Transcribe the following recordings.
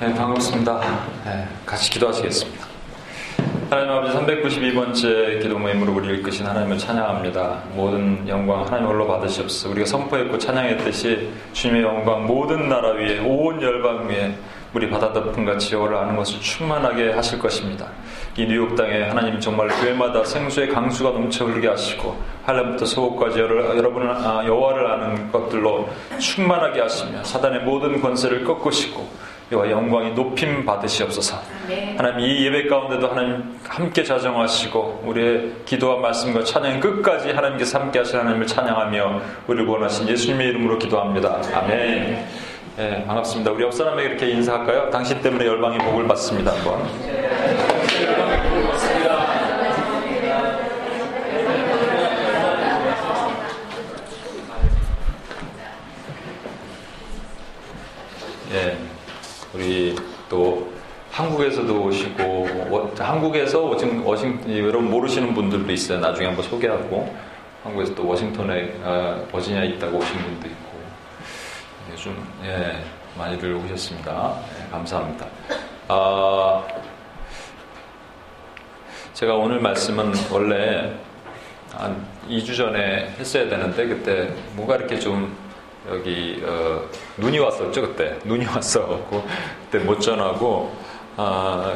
네, 반갑습니다. 네, 같이 기도하시겠습니다. 하나님 아버지 392번째 기도 모임으로 우리 이끄신 하나님을 찬양합니다. 모든 영광 하나님 홀로 받으시옵소서. 우리가 선포했고 찬양했듯이 주님의 영광 모든 나라 위에 온 열방 위에 우리 바다 덮음과 지역을 아는 것을 충만하게 하실 것입니다. 이 뉴욕 땅에 하나님 정말 교회마다 생수의 강수가 넘쳐 흐르게 하시고 한라부터 서곡까지 여러분을 여호와를 아는 것들로 충만하게 하시며 사단의 모든 권세를 꺾으시고 여호와 영광이 높임 받으시옵소서. 네. 하나님 이 예배 가운데도 하나님 함께 자정하시고 우리의 기도와 말씀과 찬양 끝까지 하나님께서 함께 하신 하나님을 찬양하며 우리를 원하신 예수님의 이름으로 기도합니다. 아멘. 네. 네, 반갑습니다. 우리 옆 사람에게 이렇게 인사할까요? 당신 때문에 열방이 복을 받습니다. 한번. 네, 우리 또 한국에서도 오시고 한국에서 지금 워싱턴 여러분 모르시는 분들도 있어요. 나중에 한번 소개하고 한국에서 또 워싱턴에 버지니아 있다고 오신 분도 있고. 좀, 예, 많이들 오셨습니다. 예, 감사합니다. 제가 오늘 말씀은 원래 한 2주 전에 했어야 되는데, 그때 뭔가 이렇게 좀 여기, 눈이 왔었죠, 그때. 눈이 왔어갖고, 그때 못 전하고,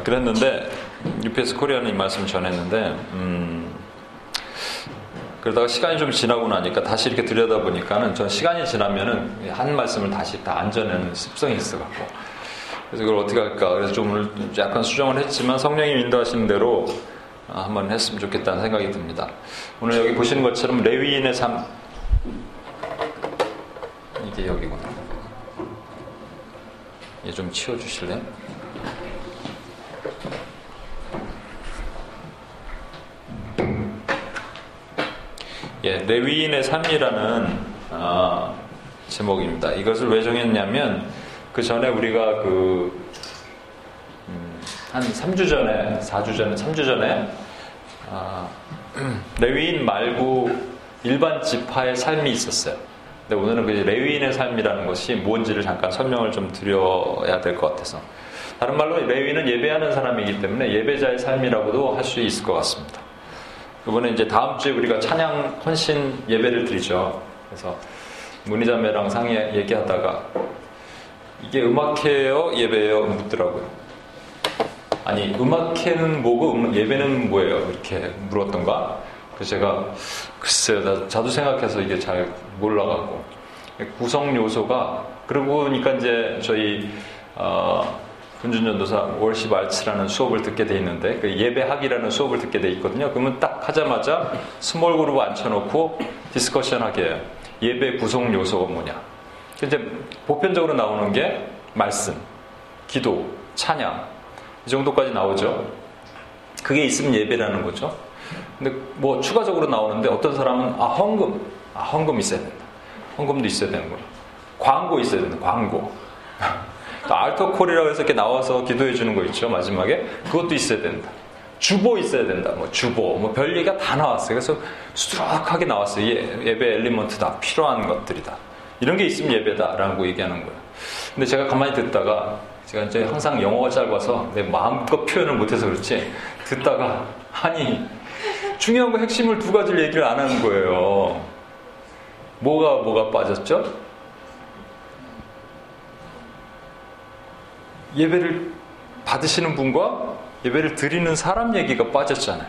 그랬는데, UPS 코리아는 이 말씀 전했는데, 그러다가 시간이 좀 지나고 나니까 다시 이렇게 들여다보니까는 전 시간이 지나면은 한 말씀을 다시 다 안 전하는 습성이 있어갖고 그래서 이걸 어떻게 할까 그래서 좀 오늘 약간 수정을 했지만 성령이 인도하신 대로 한번 했으면 좋겠다는 생각이 듭니다. 오늘 여기 보시는 것처럼 레위인의 삶 이게 여기구나. 얘 좀 치워주실래요? 예, 레위인의 삶이라는 제목입니다. 이것을 왜 정했냐면 그 전에 우리가 한 3주 전에 레위인 말고 일반 지파의 삶이 있었어요. 근데 오늘은 그 레위인의 삶이라는 것이 뭔지를 잠깐 설명을 좀 드려야 될 것 같아서 다른 말로 레위인은 예배하는 사람이기 때문에 예배자의 삶이라고도 할 수 있을 것 같습니다. 이번에 이제 다음 주에 우리가 찬양 헌신 예배를 드리죠. 그래서 문희자매랑 상의 얘기하다가 이게 음악회예요? 예배예요? 묻더라고요. 아니 음악회는 뭐고 예배는 뭐예요? 이렇게 물었던가? 그래서 제가 글쎄요. 나 자주 생각해서 이게 잘 몰라갖고 구성 요소가 그러고 보니까 이제 저희 군준전도사 월십 알츠라는 수업을 듣게 돼 있는데 그 예배학이라는 수업을 듣게 돼 있거든요. 그러면 딱 하자마자 스몰 그룹 앉혀놓고 디스커션하게 해요. 예배 구성 요소가 뭐냐. 이제 보편적으로 나오는 게 말씀, 기도, 찬양 이 정도까지 나오죠. 그게 있으면 예배라는 거죠. 근데 뭐 추가적으로 나오는데 어떤 사람은 헌금 있어야 된다. 헌금도 있어야 되는구나. 광고 있어야 된다. 광고. 알터콜이라고 해서 이렇게 나와서 기도해 주는 거 있죠. 마지막에 그것도 있어야 된다. 주보 있어야 된다. 주보 별 얘기가 다 나왔어요. 그래서 수두룩하게 나왔어요. 예배 엘리먼트다. 필요한 것들이다. 이런 게 있으면 예배다라고 얘기하는 거예요. 근데 제가 가만히 듣다가 제가 이제 항상 영어가 짧아서 내 마음껏 표현을 못해서 그렇지 듣다가 아니 중요한 거 핵심을 두 가지를 얘기를 안 하는 거예요. 뭐가 빠졌죠? 예배를 받으시는 분과 예배를 드리는 사람 얘기가 빠졌잖아요.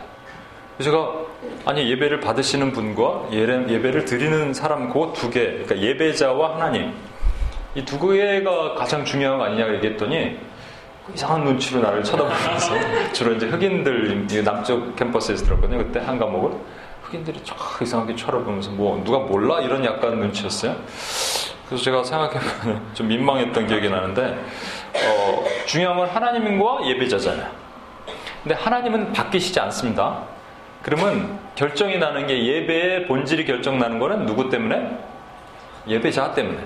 그래서 제가 아니 예배를 받으시는 분과 예배를 드리는 사람 그 두 개, 그러니까 예배자와 하나님 이 두 개가 가장 중요한 거 아니냐고 얘기했더니 이상한 눈치로 나를 쳐다보면서 주로 이제 흑인들 남쪽 캠퍼스에서 들었거든요. 그때 한 과목을 흑인들이 이상하게 쳐다보면서 뭐 누가 몰라 이런 약간 눈치였어요. 그래서 제가 생각해보면 좀 민망했던 기억이 나는데 중요한 건 하나님과 예배자잖아요. 근데 하나님은 바뀌시지 않습니다. 그러면 결정이 나는 게 예배의 본질이 결정나는 거는 누구 때문에? 예배자 때문에.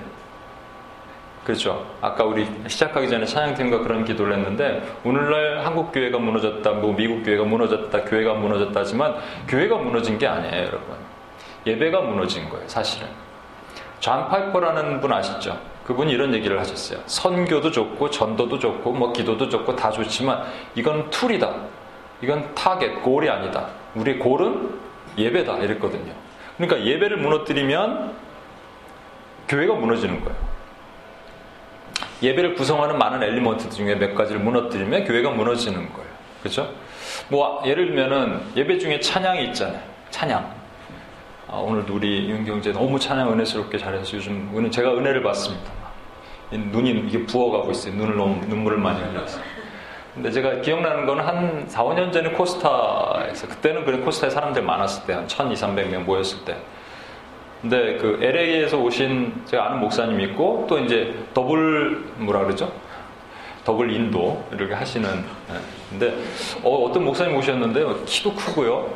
그렇죠. 아까 우리 시작하기 전에 찬양팀과 그런 기도를 했는데 오늘날 한국 교회가 무너졌다, 뭐 미국 교회가 무너졌다, 교회가 무너졌다 하지만 교회가 무너진 게 아니에요, 여러분. 예배가 무너진 거예요, 사실은. 존 파이퍼라는 분 아시죠? 그분이 이런 얘기를 하셨어요. 선교도 좋고 전도도 좋고 뭐 기도도 좋고 다 좋지만 이건 툴이다. 이건 타겟, 골이 아니다. 우리의 골은 예배다 이랬거든요. 그러니까 예배를 무너뜨리면 교회가 무너지는 거예요. 예배를 구성하는 많은 엘리먼트 중에 몇 가지를 무너뜨리면 교회가 무너지는 거예요. 그렇죠? 뭐 예를 들면은 예배 중에 찬양이 있잖아요. 찬양. 아, 오늘도 우리 윤경재 너무 찬양 은혜스럽게 잘해서 요즘 제가 은혜를 받습니다. 눈이 이게 부어가고 있어요. 눈을 너무 눈물을 많이 흘렸어요. 근데 제가 기억나는 건 한 4, 5년 전에 코스타에서 그때는 그래 코스타에 사람들 많았을 때 한 1,200~1,300명 모였을 때. 근데 그 LA에서 오신 제가 아는 목사님이 있고 또 이제 더블 뭐라 그러죠? 더블 인도 이렇게 하시는. 근데 어떤 목사님 오셨는데 키도 크고요.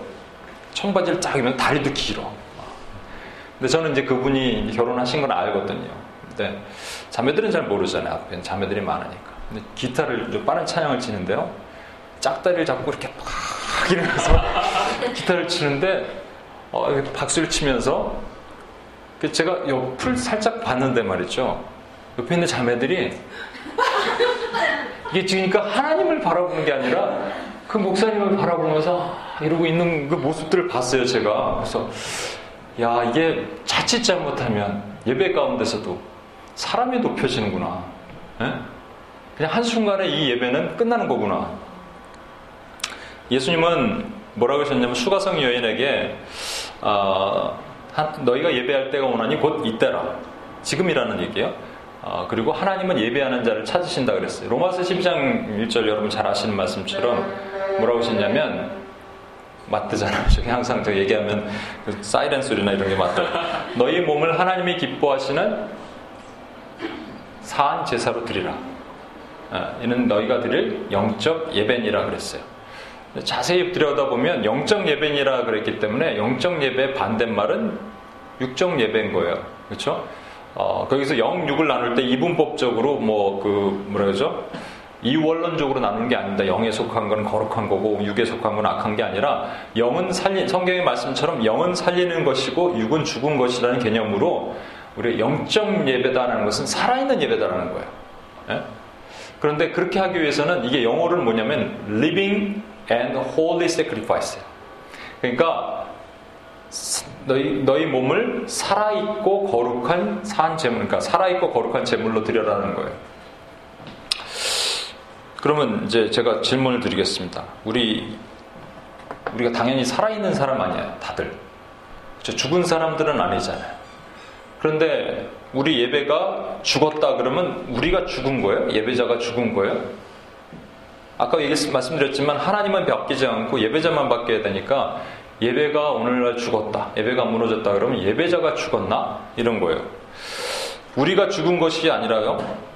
청바지를 쫙 입으면 다리도 길어. 근데 저는 이제 그분이 결혼하신 건 알거든요. 근데 자매들은 잘 모르잖아요. 앞에 자매들이 많으니까. 근데 기타를 빠른 찬양을 치는데요. 짝다리를 잡고 이렇게 팍 이러면서 기타를 치는데 박수를 치면서 제가 옆을 살짝 봤는데 말이죠. 옆에 있는 자매들이 이게 지금 그러니까 하나님을 바라보는 게 아니라 그 목사님을 바라보면서 이러고 있는 그 모습들을 봤어요, 제가. 그래서 야, 이게 자칫 잘못하면 예배 가운데서도 사람이 높여지는구나. 에? 그냥 한순간에 이 예배는 끝나는 거구나. 예수님은 뭐라고 하셨냐면 수가성 여인에게 너희가 예배할 때가 오나니 곧 이때라. 지금이라는 얘기예요. 그리고 하나님은 예배하는 자를 찾으신다 그랬어요. 로마서 12장 1절 여러분 잘 아시는 말씀처럼 뭐라고 하셨냐면 맞드잖아요. 저기 항상 저 얘기하면 사이렌 소리나 이런 게 맞더라. 너희 몸을 하나님이 기뻐하시는 사한 제사로 드리라. 이는 너희가 드릴 영적 예배니라 그랬어요. 자세히 들여다보면 영적 예배니라 그랬기 때문에 영적 예배의 반대말은 육적 예배인 거예요. 그렇죠? 거기서 0, 6을 나눌 때 이분법적으로 뭐라 그러죠? 이원론적으로 나누는 게 아닙니다. 0에 속한 건 거룩한 거고 6에 속한 건 악한 게 아니라 0은 성경의 말씀처럼 0은 살리는 것이고 6은 죽은 것이라는 개념으로 우리 영적 예배다라는 것은 살아있는 예배다라는 거예요. 예? 그런데 그렇게 하기 위해서는 이게 영어를 뭐냐면 living and holy sacrifice. 그러니까 너희 몸을 살아있고 거룩한 산 제물, 그러니까 살아있고 거룩한 제물로 드려라는 거예요. 그러면 이제 제가 질문을 드리겠습니다. 우리가 당연히 살아있는 사람 아니에요, 다들. 죽은 사람들은 아니잖아요. 그런데 우리 예배가 죽었다 그러면 우리가 죽은 거예요? 예배자가 죽은 거예요? 아까 말씀드렸지만 하나님은 바뀌지 않고 예배자만 바뀌어야 되니까 예배가 오늘날 죽었다, 예배가 무너졌다 그러면 예배자가 죽었나? 이런 거예요. 우리가 죽은 것이 아니라요.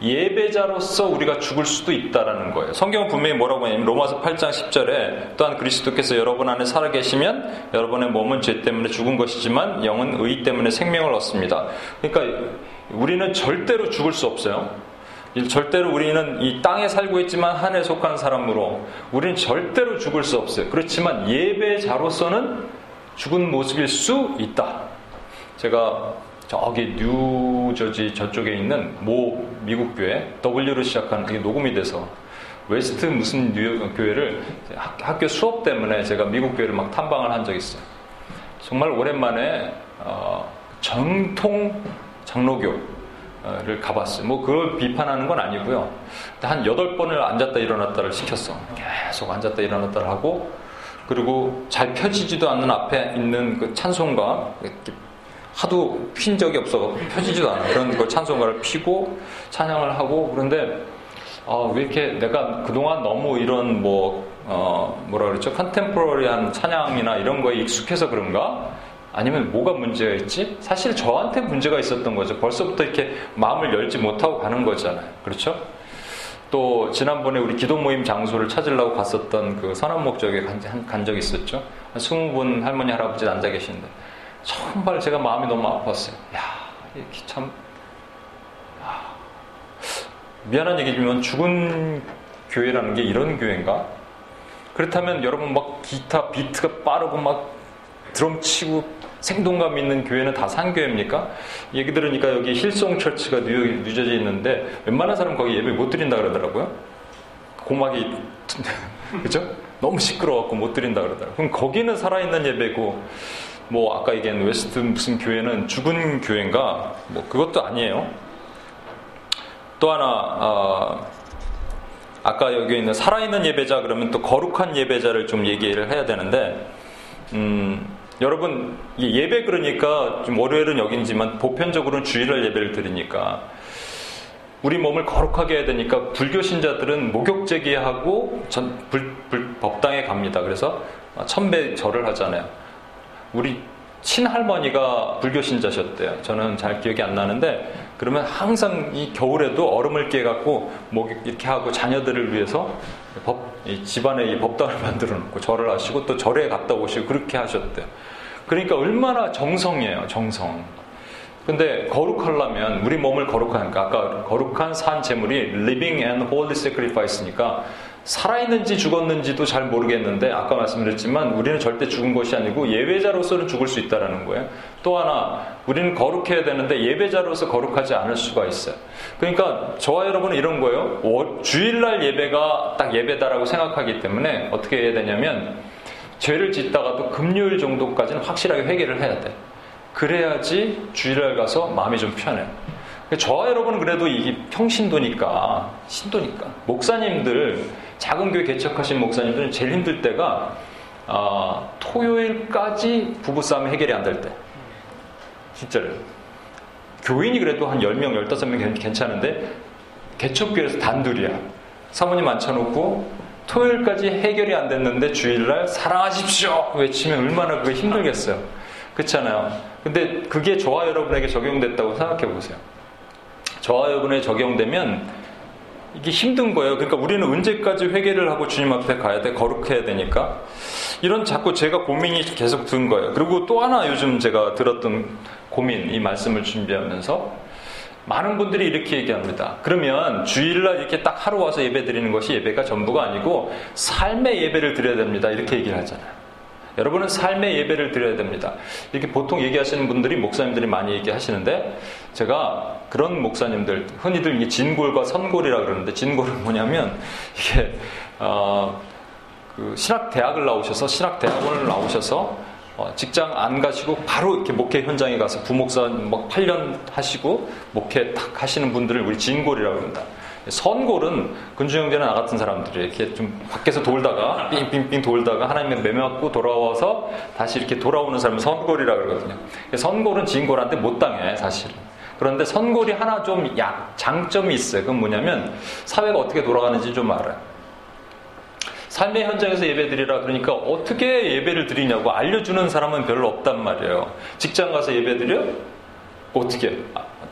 예배자로서 우리가 죽을 수도 있다라는 거예요. 성경은 분명히 뭐라고 하냐면 로마서 8장 10절에 또한 그리스도께서 여러분 안에 살아계시면 여러분의 몸은 죄 때문에 죽은 것이지만 영은 의 때문에 생명을 얻습니다. 그러니까 우리는 절대로 죽을 수 없어요. 절대로 우리는 이 땅에 살고 있지만 하늘에 속한 사람으로 우리는 절대로 죽을 수 없어요. 그렇지만 예배자로서는 죽은 모습일 수 있다. 제가 저기 뉴저지 저쪽에 있는 모 미국 교회 W로 시작하는 그게 녹음이 돼서 웨스트 무슨 뉴욕 교회를 학교 수업 때문에 제가 미국 교회를 막 탐방을 한 적이 있어요. 정말 오랜만에 정통 장로교를 가봤어요. 뭐 그걸 비판하는 건 아니고요. 한 8번을 앉았다 일어났다를 시켰어. 계속 앉았다 일어났다를 하고 그리고 잘 펴지지도 않는 앞에 있는 그 찬송가 하도 핀 적이 없어서 펴지지도 않아요. 그런 걸 찬송가를 피고 찬양을 하고 그런데 왜 이렇게 내가 그동안 너무 이런 뭐라 그랬죠? 컨템포러리한 찬양이나 이런 거에 익숙해서 그런가? 아니면 뭐가 문제가 있지? 사실 저한테 문제가 있었던 거죠. 벌써부터 이렇게 마음을 열지 못하고 가는 거잖아요. 그렇죠? 또 지난번에 우리 기도 모임 장소를 찾으려고 갔었던 그 선한목적에 간 적이 있었죠. 한 20분 할머니 할아버지 앉아 계시는데 정말 제가 마음이 너무 아팠어요. 야, 이렇게 참 미안한 얘기지만 죽은 교회라는 게 이런 교회인가? 그렇다면 여러분 막 기타 비트가 빠르고 막 드럼 치고 생동감 있는 교회는 다 상교회입니까? 얘기 들으니까 여기 힐송 철치가 뉴욕 뉴저지에 있는데 웬만한 사람 거기 예배 못 드린다 그러더라고요. 고막이 그죠? 너무 시끄러워갖고 못 드린다 그러더라고요. 그럼 거기는 살아있는 예배고 뭐 아까 얘기한 웨스트 무슨 교회는 죽은 교회인가? 뭐 그것도 아니에요. 또 하나 아까 여기 있는 살아있는 예배자 그러면 또 거룩한 예배자를 좀 얘기를 해야 되는데 여러분 예배 그러니까 좀 월요일은 여기지만 보편적으로는 주일날 예배를 드리니까 우리 몸을 거룩하게 해야 되니까 불교 신자들은 목욕 제기하고 법당에 갑니다. 그래서 천배 절을 하잖아요. 우리 친할머니가 불교 신자셨대요. 저는 잘 기억이 안 나는데 그러면 항상 이 겨울에도 얼음을 깨갖고 목욕 이렇게 하고 자녀들을 위해서 이 집안에 이 법당을 만들어 놓고 절을 하시고 또 절에 갔다 오시고 그렇게 하셨대요. 그러니까 얼마나 정성이에요, 정성. 근데 거룩하려면 우리 몸을 거룩하니까 아까 거룩한 산 제물이 living and holy sacrifice니까 살아있는지 죽었는지도 잘 모르겠는데 아까 말씀드렸지만 우리는 절대 죽은 것이 아니고 예배자로서는 죽을 수 있다는 거예요. 또 하나 우리는 거룩해야 되는데 예배자로서 거룩하지 않을 수가 있어요. 그러니까 저와 여러분은 이런 거예요. 주일날 예배가 딱 예배다라고 생각하기 때문에 어떻게 해야 되냐면 죄를 짓다가도 금요일 정도까지는 확실하게 회개를 해야 돼. 그래야지 주일날 가서 마음이 좀 편해요. 저와 여러분은 그래도 이게 평신도니까, 신도니까, 목사님들, 작은 교회 개척하신 목사님들은 제일 힘들 때가 토요일까지 부부싸움 해결이 안 될 때. 진짜로. 교인이 그래도 한 10명, 15명 괜찮은데 개척교회에서 단둘이야. 사모님 앉혀놓고 토요일까지 해결이 안 됐는데 주일날 사랑하십시오! 외치면 얼마나 그게 힘들겠어요. 그렇잖아요. 근데 그게 저와 여러분에게 적용됐다고 생각해 보세요. 저와 여러분에 적용되면 이게 힘든 거예요. 그러니까 우리는 언제까지 회개를 하고 주님 앞에 가야 돼? 거룩해야 되니까. 이런 자꾸 제가 고민이 계속 든 거예요. 그리고 또 하나 요즘 제가 들었던 고민, 이 말씀을 준비하면서 많은 분들이 이렇게 얘기합니다. 그러면 주일날 이렇게 딱 하루 와서 예배 드리는 것이 예배가 전부가 아니고 삶의 예배를 드려야 됩니다. 이렇게 얘기를 하잖아요. 여러분은 삶의 예배를 드려야 됩니다. 이렇게 보통 얘기하시는 분들이 목사님들이 많이 얘기하시는데 제가 그런 목사님들 흔히들 이게 진골과 선골이라 그러는데 진골은 뭐냐면 이게 그 신학대학을 나오셔서 신학대학원을 나오셔서 직장 안 가시고 바로 이렇게 목회 현장에 가서 부목사 막 8년 하시고 목회 딱 하시는 분들을 우리 진골이라고 합니다. 선골은 근중형제나 나 같은 사람들이 이렇게 좀 밖에서 돌다가 빙빙빙 돌다가 하나님의 매 맞고 돌아와서 다시 이렇게 돌아오는 사람을 선골이라 그러거든요. 선골은 진골한테 못 당해 사실. 그런데 선골이 하나 좀 장점이 있어요. 그건 뭐냐면 사회가 어떻게 돌아가는지 좀 알아요. 삶의 현장에서 예배 드리라 그러니까 어떻게 예배를 드리냐고 알려주는 사람은 별로 없단 말이에요. 직장 가서 예배 드려? 어떻게?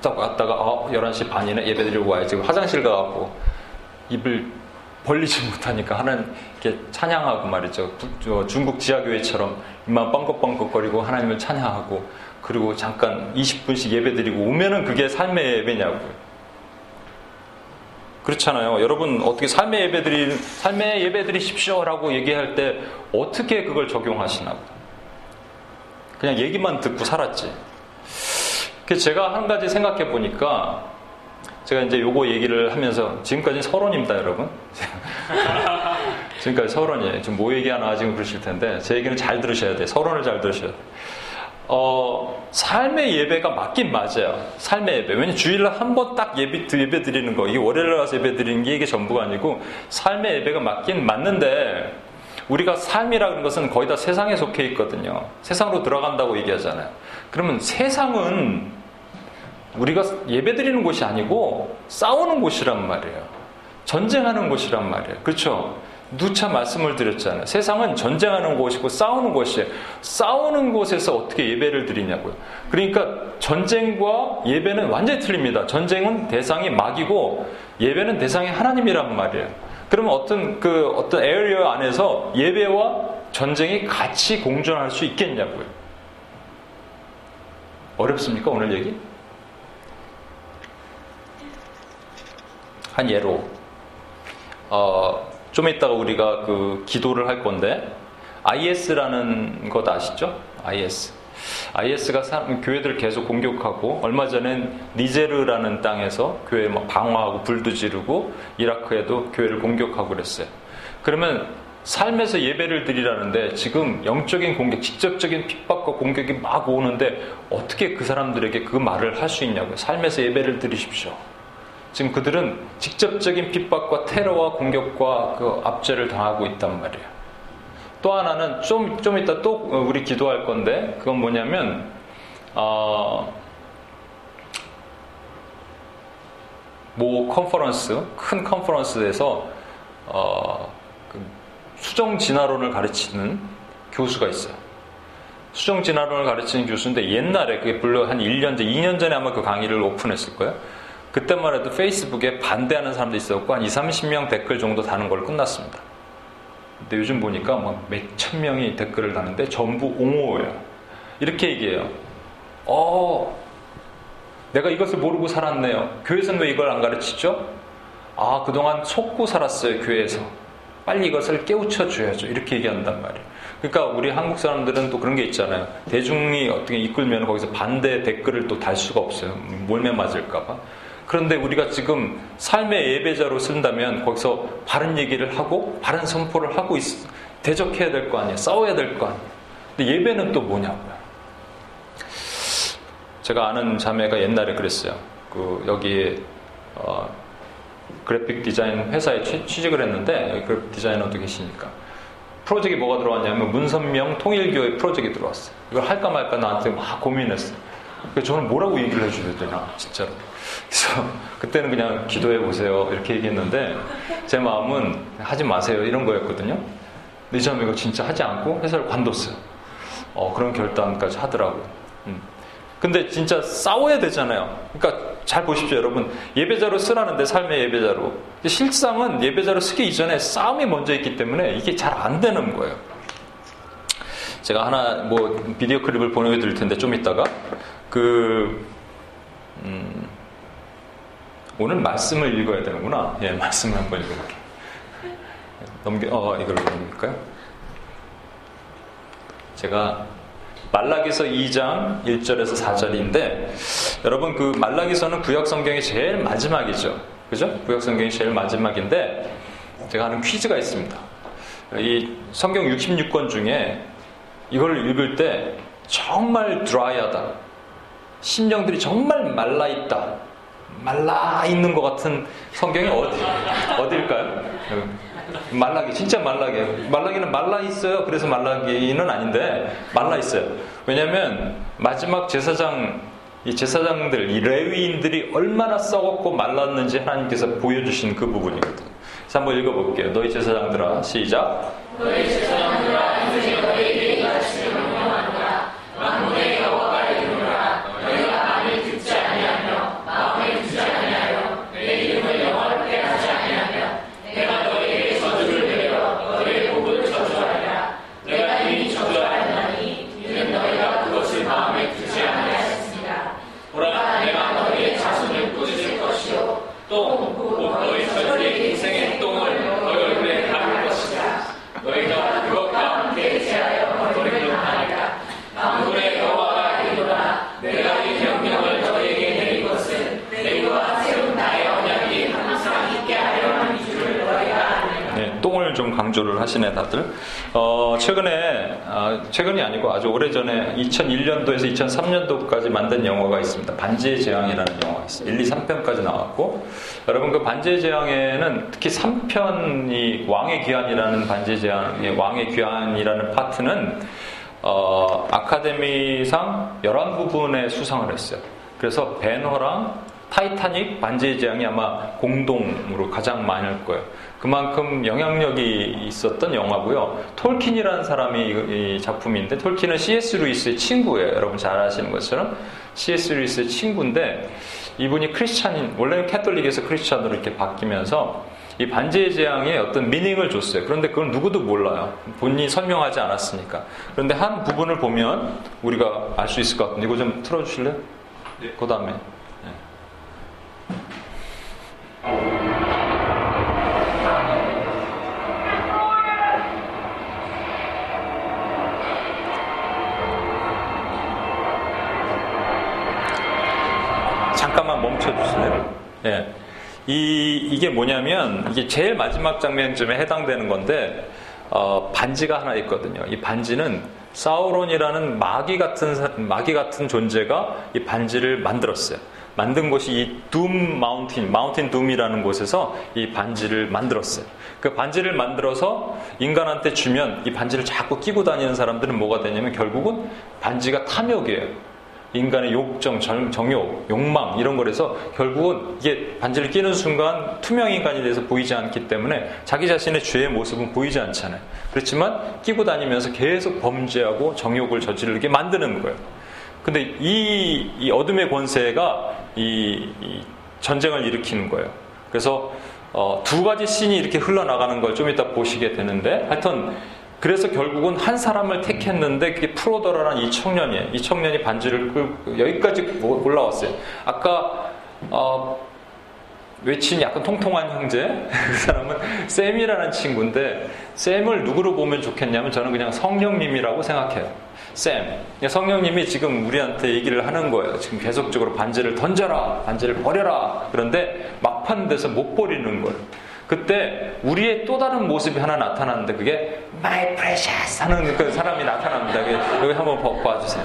딱 왔다가 11시 반이네 예배 드리고 와야지. 화장실 가갖고 입을 벌리지 못하니까 하나님 이렇게 찬양하고 말이죠. 중국 지하교회처럼 입만 뻥긋뻥긋거리고 하나님을 찬양하고 그리고 잠깐 20분씩 예배 드리고 오면은 그게 삶의 예배냐고요. 그렇잖아요. 여러분 어떻게 삶의 예배 드리십시오라고 얘기할 때 어떻게 그걸 적용하시나 보다. 그냥 얘기만 듣고 살았지. 제가 한 가지 생각해 보니까 제가 이제 요거 얘기를 하면서 지금까지는 서론입니다, 여러분. 지금까지 서론이에요. 지금 뭐 얘기하나 지금 그러실 텐데 제 얘기는 잘 들으셔야 돼요. 서론을 잘 들으셔야 돼요. 삶의 예배가 맞긴 맞아요. 삶의 예배. 왜냐면 주일날 한 번 딱 예배 드리는 거, 이게 월요일날 가서 예배 드리는 게 이게 전부가 아니고 삶의 예배가 맞긴 맞는데 우리가 삶이라는 것은 거의 다 세상에 속해 있거든요. 세상으로 들어간다고 얘기하잖아요. 그러면 세상은 우리가 예배드리는 곳이 아니고 싸우는 곳이란 말이에요. 전쟁하는 곳이란 말이에요. 그렇죠? 누차 말씀을 드렸잖아요. 세상은 전쟁하는 곳이고 싸우는 곳이에요. 싸우는 곳에서 어떻게 예배를 드리냐고요. 그러니까 전쟁과 예배는 완전히 틀립니다. 전쟁은 대상이 마귀고 예배는 대상이 하나님이란 말이에요. 그러면 어떤 에어리어 안에서 예배와 전쟁이 같이 공존할 수 있겠냐고요. 어렵습니까, 오늘 얘기? 한 예로. 좀 이따가 우리가 그 기도를 할 건데, IS라는 것 아시죠? IS가 교회들을 계속 공격하고, 얼마 전엔 니제르라는 땅에서 교회 막 방화하고 불도 지르고, 이라크에도 교회를 공격하고 그랬어요. 그러면 삶에서 예배를 드리라는데 지금 영적인 공격, 직접적인 핍박과 공격이 막 오는데 어떻게 그 사람들에게 그 말을 할 수 있냐고요. 삶에서 예배를 드리십시오. 지금 그들은 직접적인 핍박과 테러와 공격과 그 압제를 당하고 있단 말이에요. 또 하나는 좀 이따 또 우리 기도할 건데, 그건 뭐냐면 모 컨퍼런스, 큰 컨퍼런스에서 그 수정 진화론을 가르치는 교수가 있어요. 수정 진화론을 가르치는 교수인데, 옛날에 그게 불과 한 1년 전, 2년 전에 아마 그 강의를 오픈했을 거예요. 그때만 해도 페이스북에 반대하는 사람도 있었고, 한 20, 30명 댓글 정도 다는 걸로 끝났습니다. 근데 요즘 보니까 막 몇천 명이 댓글을 다는데 전부 옹호예요. 이렇게 얘기해요. 내가 이것을 모르고 살았네요. 교회에서는 왜 이걸 안 가르치죠? 아, 그동안 속고 살았어요, 교회에서. 빨리 이것을 깨우쳐줘야죠. 이렇게 얘기한단 말이에요. 그러니까 우리 한국 사람들은 또 그런 게 있잖아요. 대중이 어떻게 이끌면 거기서 반대 댓글을 또 달 수가 없어요. 몰매 맞을까봐. 그런데 우리가 지금 삶의 예배자로 쓴다면 거기서 바른 얘기를 하고 바른 선포를 하고 대적해야 될 거 아니에요. 싸워야 될 거 아니에요. 근데 예배는 또 뭐냐고요. 제가 아는 자매가 옛날에 그랬어요. 여기 그래픽 디자인 회사에 취직을 했는데, 여기 그래픽 디자이너도 계시니까 프로젝트가 뭐가 들어왔냐면 문선명 통일교회 프로젝트가 들어왔어요. 이걸 할까 말까 나한테 막 고민했어요. 그래서 저는 뭐라고 얘기를 해줘야 되나, 진짜로. 그래서 그때는 그냥 기도해보세요 이렇게 얘기했는데, 제 마음은 하지 마세요 이런 거였거든요. 근데 이 사람이 이거 진짜 하지 않고 회사를 관뒀어요. 그런 결단까지 하더라고요. 근데 진짜 싸워야 되잖아요. 그러니까 잘 보십시오 여러분. 예배자로 쓰라는데, 삶의 예배자로. 실상은 예배자로 쓰기 이전에 싸움이 먼저 있기 때문에 이게 잘 안 되는 거예요. 제가 하나 비디오 클립을 보내드릴 텐데 좀 이따가 오늘 말씀을 읽어야 되는구나. 예, 말씀을 한번 읽어볼게요. 이걸 읽어볼까요? 제가 말라기서 2장 1절에서 4절인데, 여러분 말라기서는 구약성경이 제일 마지막이죠. 그죠? 구약성경이 제일 마지막인데, 제가 하는 퀴즈가 있습니다. 이 성경 66권 중에 이걸 읽을 때 정말 드라이하다, 심령들이 정말 말라있다, 말라있는 것 같은 성경이 어딜까요? 말라기, 진짜 말라기예요. 말라기는 말라있어요. 그래서 말라기는 아닌데 말라있어요. 왜냐하면 마지막 제사장들, 이 레위인들이 얼마나 썩었고 말랐는지 하나님께서 보여주신 그 부분이거든요. 그래서 한번 읽어볼게요. 너희 제사장들아, 시작. 너희 제사장들아, 인생이 너희에게 같이 운명한다. 만물의 여호와가 이르노라. 너희가 말을 듣지 아니하며 마음을 두지 아니하여 내 이름을 영화롭게 하지 아니하며 내가 너희에게 저주를 내려 너희의 복을 저주하리라. 내가 이미 저주하였나니 이는 너희가 그것을 마음에 두지 아니하였습니다. 보라, 내가 너희의 자손을 꾸짖을 것이요 또 너희 저주의 인생의 똥을 너희 얼굴에 담을 것이다. 너희가 그것과 함께 제하여 너희를 하리라. 만물의 여호와가 이르노라. 내가 이 명령을 너희에게 내린 것은 너희와 새로운 나의 언약이 항상 있게 하려 하는 줄을 너희가 아느니라. 네, 똥을 좀 강조를 하시네 다들. 최근이 아니고 아주 오래전에 2001년도에서 2003년도까지 만든 영화가 있습니다. 반지의 제왕이라는 영화가 있어요. 1, 2, 3편까지 나왔고, 여러분 반지의 제왕에는 특히 3편이 왕의 귀환이라는 파트는 아카데미상 11부분의 수상을 했어요. 그래서 배너랑 타이타닉, 반지의 제왕이 아마 공동으로 가장 많이 할 거예요. 그만큼 영향력이 있었던 영화고요. 톨킨이라는 사람이 이 작품인데, 톨킨은 C.S. 루이스의 친구예요. 여러분 잘 아시는 것처럼 C.S. 루이스의 친구인데, 이분이 크리스찬인, 원래는 캐톨릭에서 크리스찬으로 이렇게 바뀌면서 이 반지의 제왕에 어떤 미닝을 줬어요. 그런데 그건 누구도 몰라요. 본인이 설명하지 않았으니까. 그런데 한 부분을 보면 우리가 알 수 있을 것 같은데, 이거 좀 틀어주실래요? 네. 그 다음에. 잠깐만 멈춰주세요. 예. 이게 뭐냐면, 이게 제일 마지막 장면쯤에 해당되는 건데, 반지가 하나 있거든요. 이 반지는 사우론이라는 마귀 같은 존재가 이 반지를 만들었어요. 만든 곳이 이 둠 마운틴 둠이라는 곳에서 이 반지를 만들었어요. 그 반지를 만들어서 인간한테 주면 이 반지를 자꾸 끼고 다니는 사람들은 뭐가 되냐면 결국은 반지가 탐욕이에요. 인간의 욕정, 정욕, 욕망 이런 거라서 결국은 이게 반지를 끼는 순간 투명 인간이 돼서 보이지 않기 때문에 자기 자신의 죄의 모습은 보이지 않잖아요. 그렇지만 끼고 다니면서 계속 범죄하고 정욕을 저지르게 만드는 거예요. 근데 이 어둠의 권세가 이 전쟁을 일으키는 거예요. 그래서 두 가지 씬이 이렇게 흘러나가는 걸 좀 이따 보시게 되는데, 하여튼 그래서 결국은 한 사람을 택했는데 그게 프로더라는 이 청년이에요. 이 청년이 반지를 끌고 여기까지 올라왔어요. 아까 외친 약간 통통한 형제, 그 사람은 샘이라는 친구인데, 샘을 누구로 보면 좋겠냐면 저는 그냥 성령님이라고 생각해요. 샘, 성령님이 지금 우리한테 얘기를 하는 거예요. 지금 계속적으로 반지를 던져라, 반지를 버려라. 그런데 막판 돼서 못 버리는 거예요. 그때 우리의 또 다른 모습이 하나 나타나는데, 그게 My precious 하는 그 사람이 나타납니다. 여기 한번 봐주세요.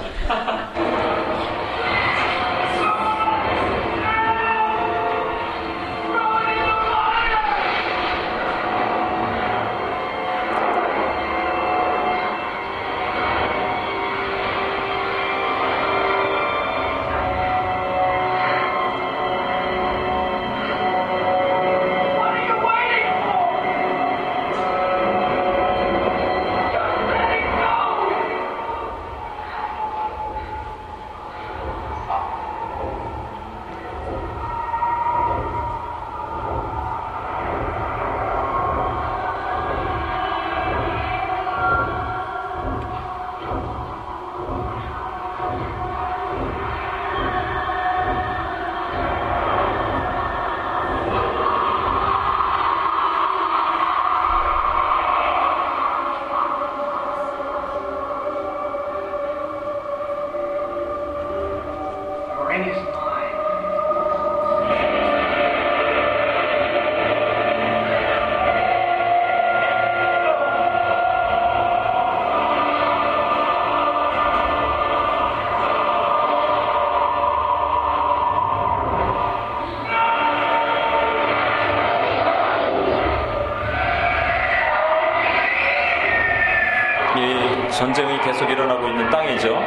전쟁이 계속 일어나고 있는 땅이죠.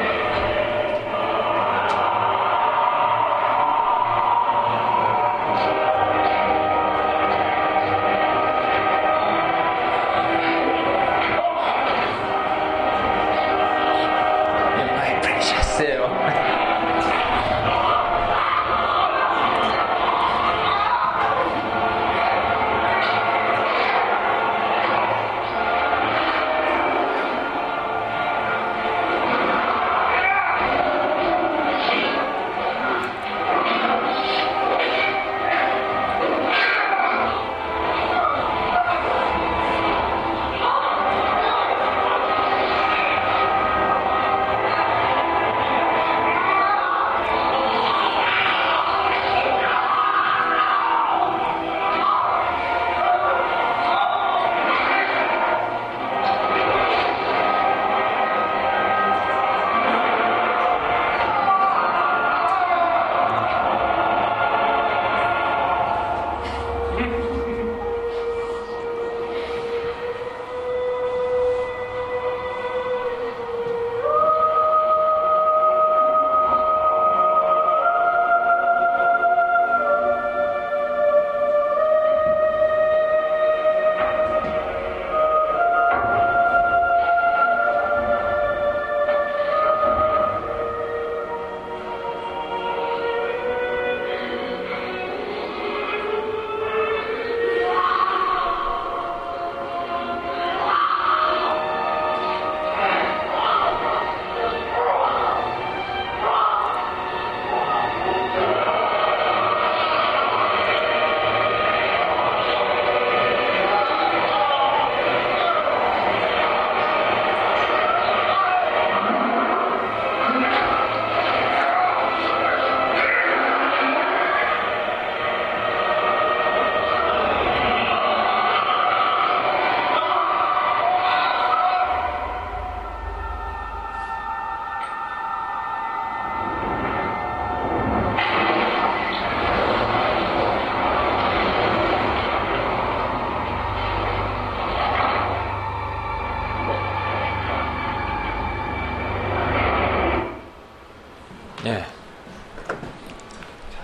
예.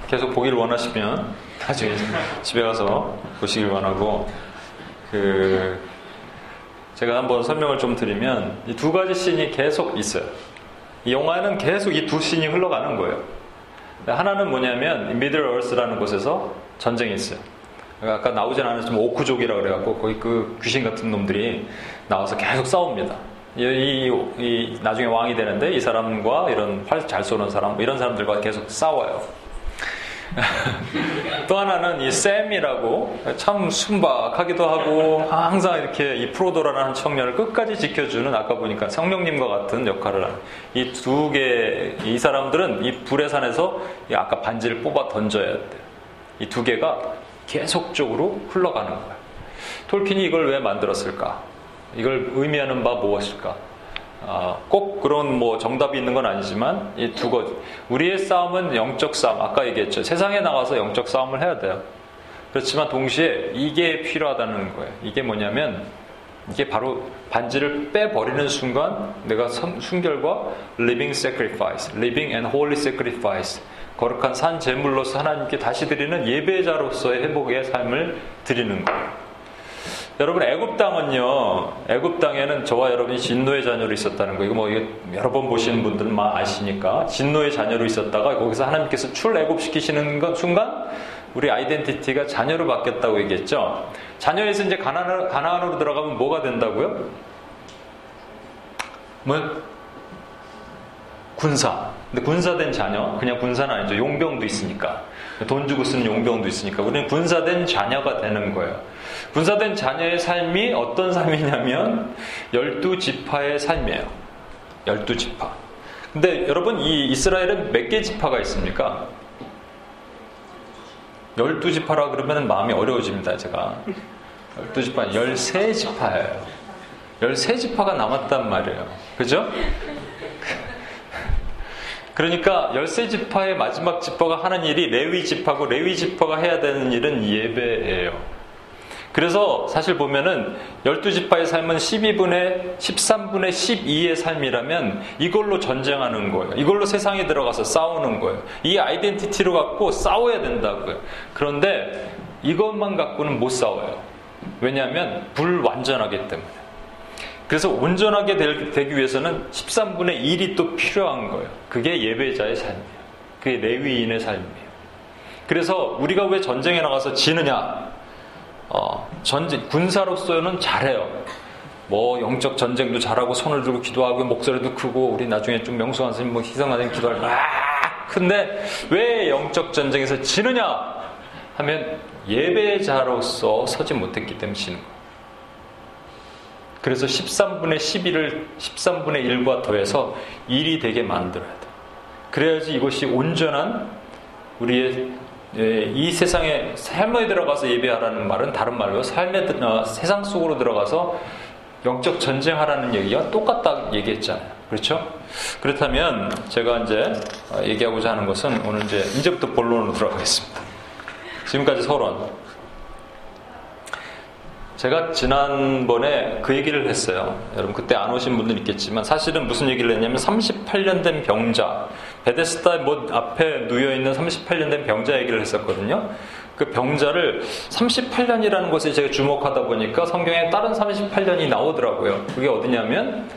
계속 보기를 원하시면 나중에 집에 가서 보시길 원하고, 제가 한번 설명을 좀 드리면, 이 두 가지 씬이 계속 있어요. 이 영화는 계속 이 두 씬이 흘러가는 거예요. 하나는 뭐냐면 미들 얼스라는 곳에서 전쟁이 있어요. 아까 나오진 않았지만 오크족이라고 그래갖고 거기 그 귀신 같은 놈들이 나와서 계속 싸웁니다. 나중에 왕이 되는데 이 사람과 이런 활 잘 쏘는 사람, 이런 사람들과 계속 싸워요. 또 하나는 이 샘이라고, 참 순박하기도 하고 항상 이렇게 이 프로도라는 한 청년을 끝까지 지켜주는, 아까 보니까 성령님과 같은 역할을 하는 이 두 개, 이 사람들은 이 불의 산에서 아까 반지를 뽑아 던져야 돼요. 이 두 개가 계속적으로 흘러가는 거예요. 톨킨이 이걸 왜 만들었을까? 이걸 의미하는 바 무엇일까? 꼭 그런 뭐 정답이 있는 건 아니지만 이 두 가지, 우리의 싸움은 영적 싸움, 아까 얘기했죠. 세상에 나가서 영적 싸움을 해야 돼요. 그렇지만 동시에 이게 필요하다는 거예요. 이게 뭐냐면, 이게 바로 반지를 빼버리는 순간 내가 순결과 living sacrifice, living and holy sacrifice, 거룩한 산 제물로서 하나님께 다시 드리는 예배자로서의 회복의 삶을 드리는 거예요. 여러분, 애굽 땅은요, 애굽 땅에는 저와 여러분이 진노의 자녀로 있었다는 거, 이거 뭐 여러 번 보시는 분들만 아시니까, 진노의 자녀로 있었다가 거기서 하나님께서 출애굽 시키시는 순간 우리 아이덴티티가 자녀로 바뀌었다고 얘기했죠. 자녀에서 이제 가나안으로 들어가면 뭐가 된다고요? 뭐? 군사. 근데 군사된 자녀, 그냥 군사는 아니죠. 용병도 있으니까, 돈 주고 쓰는 용병도 있으니까 우리는 군사된 자녀가 되는 거예요. 군사된 자녀의 삶이 어떤 삶이냐면 12지파의 삶이에요. 12지파. 근데 여러분, 이 이스라엘은 몇 개 지파가 있습니까? 12지파라 그러면 마음이 어려워집니다. 제가 12지파, 13지파예요. 13지파가 남았단 말이에요. 그죠? 그러니까 13지파의 마지막 지파가 하는 일이 레위지파고, 레위지파가 해야 되는 일은 예배예요. 그래서 사실 보면은 12지파의 삶은 13분의 12의 삶이라면 이걸로 전쟁하는 거예요. 이걸로 세상에 들어가서 싸우는 거예요. 이 아이덴티티로 갖고 싸워야 된다고요. 그런데 이것만 갖고는 못 싸워요. 왜냐하면 불완전하기 때문에. 그래서 온전하게 되기 위해서는 13분의 1이 또 필요한 거예요. 그게 예배자의 삶이에요. 그게 레위인의 삶이에요. 그래서 우리가 왜 전쟁에 나가서 지느냐? 전쟁, 군사로서는 잘해요. 뭐 영적 전쟁도 잘하고 손을 들고 기도하고 목소리도 크고, 우리 나중에 좀 명수한 선생님, 뭐 희성 선생님 기도할 때 근데 왜 영적 전쟁에서 지느냐 하면 예배자로서 서지 못했기 때문에 지는 거예요. 그래서 13분의 12를 13분의 1과 더해서 1이 되게 만들어야 돼. 그래야지 이것이 온전한 우리의, 이 세상에 삶에 들어가서 예배하라는 말은 다른 말로 삶에 세상 속으로 들어가서 영적 전쟁하라는 얘기가 똑같다 얘기했잖아요. 그렇죠? 그렇다면 제가 이제 얘기하고자 하는 것은, 오늘 이제부터 본론으로 들어가겠습니다. 지금까지 서론. 제가 지난번에 그 얘기를 했어요. 여러분 그때 안 오신 분들 있겠지만, 사실은 무슨 얘기를 했냐면 38년 된 병자, 베데스다 못 앞에 놓여있는 38년 된 병자 얘기를 했었거든요. 그 병자를 38년이라는 것에 제가 주목하다 보니까 성경에 다른 38년이 나오더라고요. 그게 어디냐면,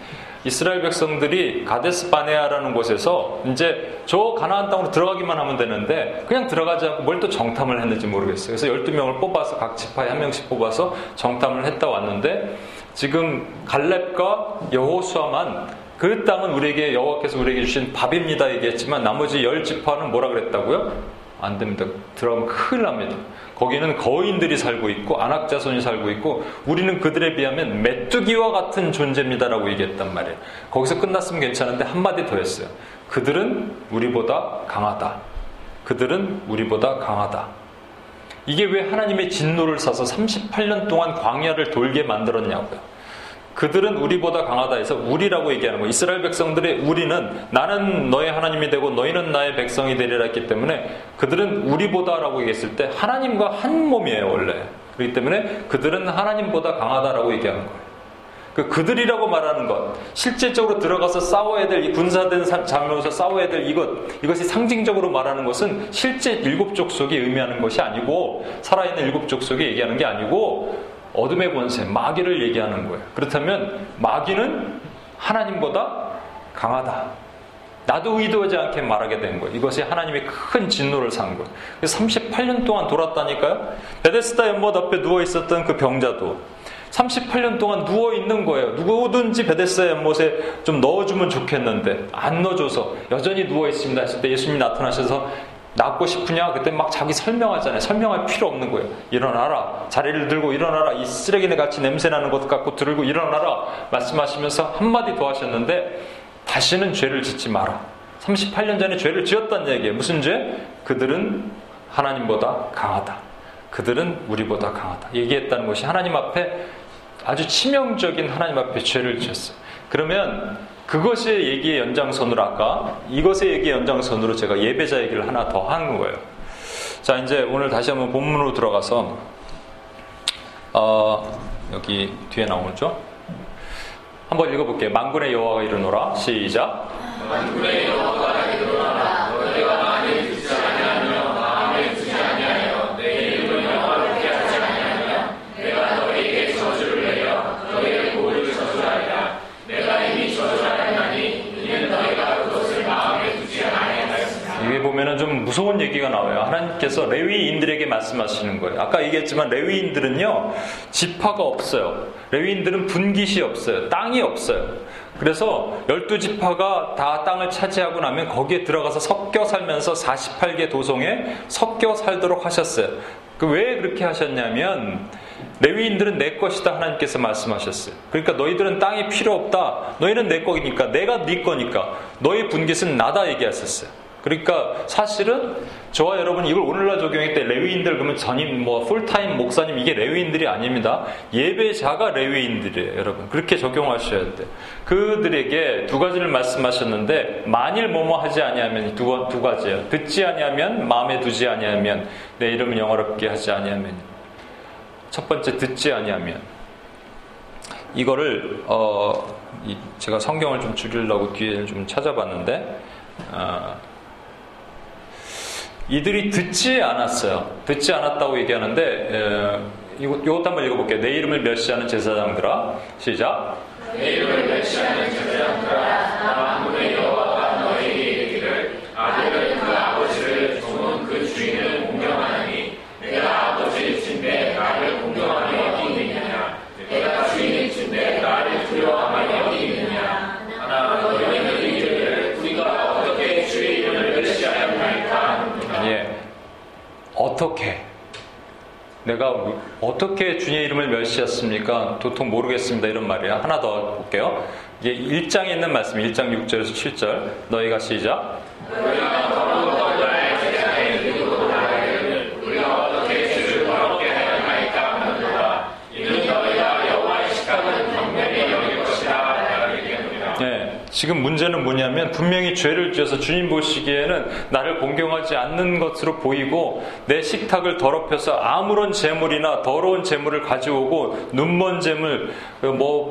이스라엘 백성들이 가데스 바네아라는 곳에서 이제 저 가나안 땅으로 들어가기만 하면 되는데 그냥 들어가지 않고 뭘 또 정탐을 했는지 모르겠어요. 그래서 12명을 뽑아서 각 지파에 한 명씩 뽑아서 정탐을 했다 왔는데, 지금 갈렙과 여호수아만 그 땅은 우리에게 여호와께서 우리에게 주신 밥입니다 얘기했지만, 나머지 10지파는 뭐라 그랬다고요? 안 됩니다. 들어가면 큰일 납니다. 거기는 거인들이 살고 있고 아낙 자손이 살고 있고 우리는 그들에 비하면 메뚜기와 같은 존재입니다라고 얘기했단 말이에요. 거기서 끝났으면 괜찮은데 한마디 더 했어요. 그들은 우리보다 강하다. 그들은 우리보다 강하다. 이게 왜 하나님의 진노를 사서 38년 동안 광야를 돌게 만들었냐고요. 그들은 우리보다 강하다 해서 우리라고 얘기하는 거예요. 이스라엘 백성들의 우리는, 나는 너의 하나님이 되고 너희는 나의 백성이 되리라 했기 때문에, 그들은 우리보다 라고 얘기했을 때 하나님과 한 몸이에요 원래. 그렇기 때문에 그들은 하나님보다 강하다라고 얘기하는 거예요. 그들이라고 말하는 것, 실제적으로 들어가서 싸워야 될 이 군사된 장면에서 싸워야 될 이것이 상징적으로 말하는 것은 실제 일곱 족속이 의미하는 것이 아니고, 살아있는 일곱 족속이 얘기하는 게 아니고 어둠의 권세, 마귀를 얘기하는 거예요. 그렇다면 마귀는 하나님보다 강하다. 나도 의도하지 않게 말하게 된 거예요. 이것이 하나님의 큰 진노를 산 거예요. 38년 동안 돌았다니까요. 베데스다 연못 앞에 누워있었던 그 병자도 38년 동안 누워있는 거예요. 누구든지 베데스다 연못에 좀 넣어주면 좋겠는데 안 넣어줘서 여전히 누워있습니다 했을 때 예수님이 나타나셔서 낫고 싶으냐? 그때 막 자기 설명하잖아요. 설명할 필요 없는 거예요. 일어나라. 자리를 들고 일어나라. 이 쓰레기네 같이 냄새나는 것 갖고 들고 일어나라. 말씀하시면서 한마디 더 하셨는데 다시는 죄를 짓지 마라. 38년 전에 죄를 지었다는 얘기예요. 무슨 죄? 그들은 하나님보다 강하다. 그들은 우리보다 강하다. 얘기했다는 것이 하나님 앞에 아주 치명적인 하나님 앞에 죄를 지었어요. 그러면 그것의 얘기의 연장선으로 아까 이것의 얘기의 연장선으로 제가 예배자 얘기를 하나 더 한 거예요. 자, 이제 오늘 다시 한번 본문으로 들어가서 여기 뒤에 나오죠. 한번 읽어볼게요. 만군의 여호와가 이르노라. 시작. 만군의 여호와가 이르노라. 너희가 마음에 듣지 아니하며 마음에 듣지 아니하여 내 이름을 영화롭게 하지 아니하며 내가 너희에게 저주를 내려 너희의 고를 저주하리라. 내가 이미 저주하였나니 이는 너희가 그것을 마음에 두지 아니하였으나. 여기 보면은 좀 무서운 얘기가 나와요. 하나님께서 레위인들에게 말씀하시는 거예요. 아까 얘기했지만 레위인들은요 지파가 없어요. 레위인들은 분깃이 없어요. 땅이 없어요. 그래서 12지파가 다 땅을 차지하고 나면 거기에 들어가서 섞여 살면서 48개 도성에 섞여 살도록 하셨어요. 그 왜 그렇게 하셨냐면 레위인들은 내 것이다 하나님께서 말씀하셨어요. 그러니까 너희들은 땅이 필요 없다. 너희는 내 거니까 내가 네 거니까 너희 분깃은 나다 얘기하셨어요. 그러니까 사실은 저와 여러분이 이걸 오늘날 적용할 때 레위인들 그러면 전임 풀타임 목사님 이게 레위인들이 아닙니다. 예배자가 레위인들이에요. 여러분 그렇게 적용하셔야 돼요. 그들에게 두 가지를 말씀하셨는데 만일 뭐뭐 하지 아니하면 두 가지예요. 듣지 아니하면 마음에 두지 아니하면 내 이름을 영화롭게 하지 아니하면. 첫 번째 듣지 아니하면 이거를 제가 성경을 좀 줄이려고 뒤에 좀 찾아봤는데 이들이 듣지 않았어요. 듣지 않았다고 얘기하는데 이것도 한번 읽어볼게요. 내 이름을 멸시하는 제사장들아. 시작. 내 이름을 멸시하는 제사장들아 만군의 여호와가 너희에게 이르기를 아들은 그 아버지를 종은 그 주인을 공경하나니 내가 아버지일진데 나를 공경하니 어디 있느냐 내가 주인일진데 나를 두려워하니 어디 있느냐 하나 너희는 이르기를 우리가 어떻게 주의 이름을 멸시하였나이까. 예, 어떻게 내가 어떻게 주님의 이름을 멸시했습니까? 도통 모르겠습니다 이런 말이에요. 하나 더 볼게요. 이게 1장에 있는 말씀 1장 6절에서 7절 너희가 시작 지금 문제는 뭐냐면 분명히 죄를 지어서 주님 보시기에는 나를 공경하지 않는 것으로 보이고 내 식탁을 더럽혀서 아무런 재물이나 더러운 재물을 가져오고 눈먼 재물,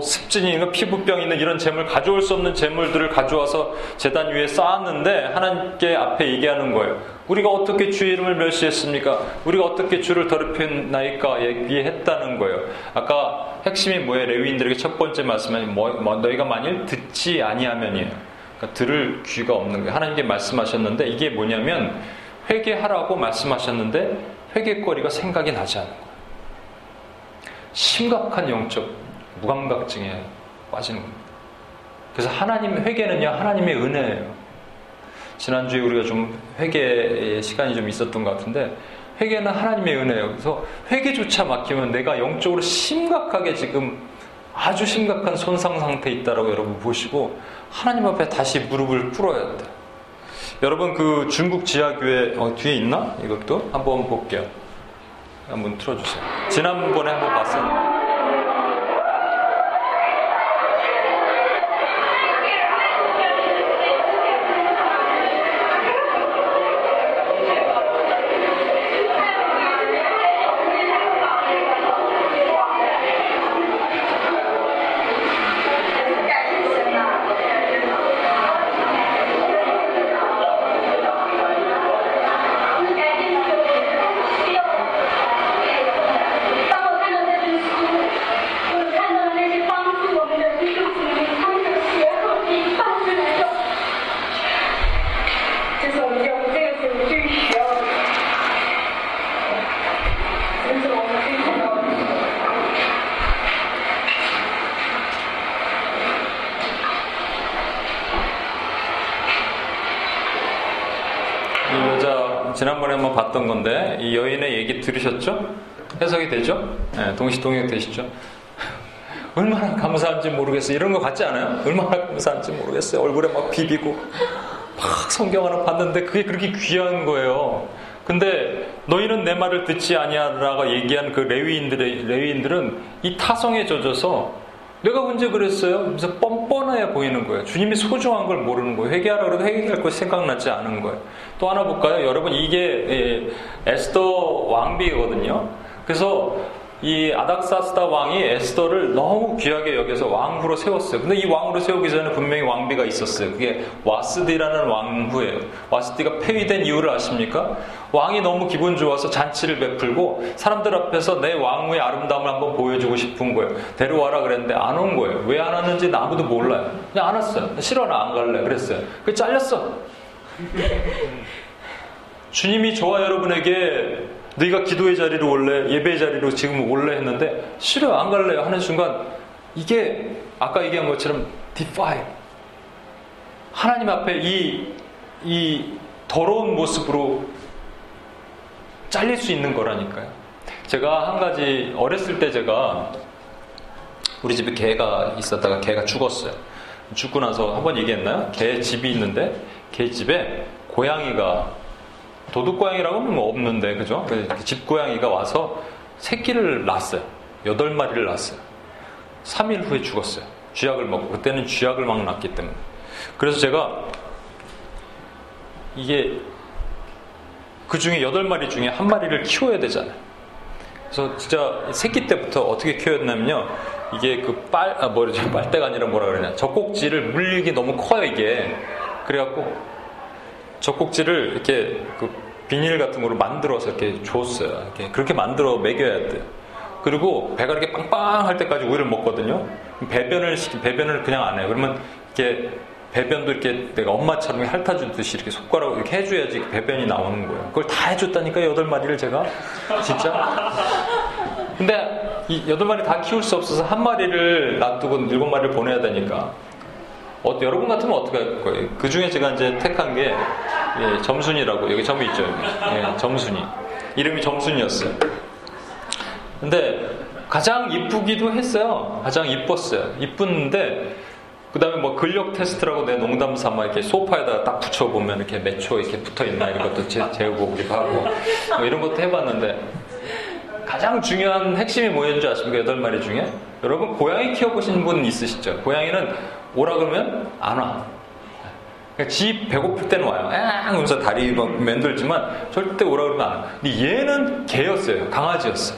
습진이나 피부병 있는 이런 재물 가져올 수 없는 재물들을 가져와서 제단 위에 쌓았는데 하나님께 앞에 얘기하는 거예요. 우리가 어떻게 주의 이름을 멸시했습니까? 우리가 어떻게 주를 더럽혔나이까 얘기했다는 거예요. 아까 핵심이 뭐예요? 레위인들에게 첫 번째 말씀은 너희가 만일 듣지 아니하면이에요. 그러니까 들을 귀가 없는 거예요. 하나님께 말씀하셨는데 이게 뭐냐면 회개하라고 말씀하셨는데 회개거리가 생각이 나지 않는 거예요. 심각한 영적 무감각증에 빠지는 겁니다. 그래서 하나님의 회개는요 하나님의 은혜예요. 지난주에 우리가 좀 회개의 시간이 좀 있었던 것 같은데 회개는 하나님의 은혜예요. 그래서 회개조차 막히면 내가 영적으로 심각하게 지금 아주 심각한 손상 상태에 있다라고 여러분 보시고 하나님 앞에 다시 무릎을 꿇어야 돼요. 여러분 그 중국 지하교회 뒤에 있나? 이것도 한번 볼게요. 한번 틀어주세요. 지난번에 한번 봤었는데 이 여자 지난번에 한번 봤던 건데 이 여인의 얘기 들으셨죠? 해석이 되죠? 네, 동시통역 되시죠? 얼마나 감사한지 모르겠어요. 이런 거 같지 않아요? 얼마나 감사한지 모르겠어요. 얼굴에 막 비비고 막 성경 하나 봤는데 그게 그렇게 귀한 거예요. 근데 너희는 내 말을 듣지 아니하라고 얘기한 그 레위인들은 이 타성에 젖어서 내가 언제 그랬어요? 그래서 뻔뻔해 보이는 거예요. 주님이 소중한 걸 모르는 거예요. 회개하라고 해도 회개할 걸 생각나지 않은 거예요. 또 하나 볼까요? 여러분 이게 에스더 왕비거든요. 그래서 이 아닥사스다 왕이 에스더를 너무 귀하게 여겨서 왕후로 세웠어요. 근데 이 왕후로 세우기 전에 분명히 왕비가 있었어요. 그게 와스디라는 왕후예요. 와스디가 폐위된 이유를 아십니까? 왕이 너무 기분 좋아서 잔치를 베풀고 사람들 앞에서 내 왕후의 아름다움을 한번 보여주고 싶은 거예요. 데려와라 그랬는데 안 온 거예요. 왜 안 왔는지 아무도 몰라요. 그냥 안 왔어요. 싫어, 나 안 갈래 그랬어요. 그게 잘렸어. 주님이 저와 여러분에게 너희가 기도의 자리로 올래, 예배의 자리로 지금 올래 했는데 싫어요, 안 갈래요 하는 순간 이게 아까 얘기한 것처럼 defile, 하나님 앞에 이 더러운 모습으로 잘릴 수 있는 거라니까요. 제가 한 가지, 어렸을 때 제가 우리 집에 개가 있었다가 개가 죽었어요. 죽고 나서 한번 얘기했나요? 개 집이 있는데 개 집에 고양이가, 도둑고양이라고는 없는데, 그죠? 집고양이가 와서 새끼를 낳았어요. 8마리를 낳았어요. 3일 후에 죽었어요. 쥐약을 먹고, 그때는 쥐약을 막 낳았기 때문에. 그래서 제가 이게 그 중에 8마리 중에 한 마리를 키워야 되잖아요. 그래서 진짜 새끼 때부터 어떻게 키웠냐면요. 이게 빨대가 아니라 뭐라 그러냐. 젖꼭지를 물리기 너무 커요, 이게. 그래갖고 젖꼭지를 이렇게 그 비닐 같은 거로 만들어서 이렇게 줬어요. 이렇게 그렇게 만들어 먹여야 돼요. 그리고 배가 이렇게 빵빵할 때까지 우유를 먹거든요. 배변을 그냥 안 해요. 그러면 이렇게 배변도 이렇게 내가 엄마처럼 핥아주듯이 이렇게 손가락으로 이렇게 해줘야지 배변이 나오는 거예요. 그걸 다 해줬다니까요, 8마리를 제가. 진짜. 근데 이 8마리 다 키울 수 없어서 한 마리를 놔두고 7마리를 보내야 되니까. 여러분 같으면 어떻게 할 거예요? 그 중에 제가 이제 택한 게, 예, 점순이라고, 여기 점이 있죠, 여기. 예, 점순이. 이름이 점순이었어요. 근데 가장 이쁘기도 했어요. 가장 이뻤어요. 이쁜데, 그 다음에 뭐 근력 테스트라고 내 농담 삼아 이렇게 소파에다가 딱 붙여보면 이렇게 몇 초 이렇게 붙어있나 이런 것도 재보기도 하고, 뭐 이런 것도 해봤는데, 가장 중요한 핵심이 뭐였는지 아십니까? 8마리 중에? 여러분, 고양이 키워보신 분 있으시죠? 고양이는 오라 그러면 안 와. 그러니까 지 배고플 때는 와요. 앙! 하면서 다리 막 맨돌지만 절대 오라 그러면 안 와. 근데 얘는 개였어요. 강아지였어.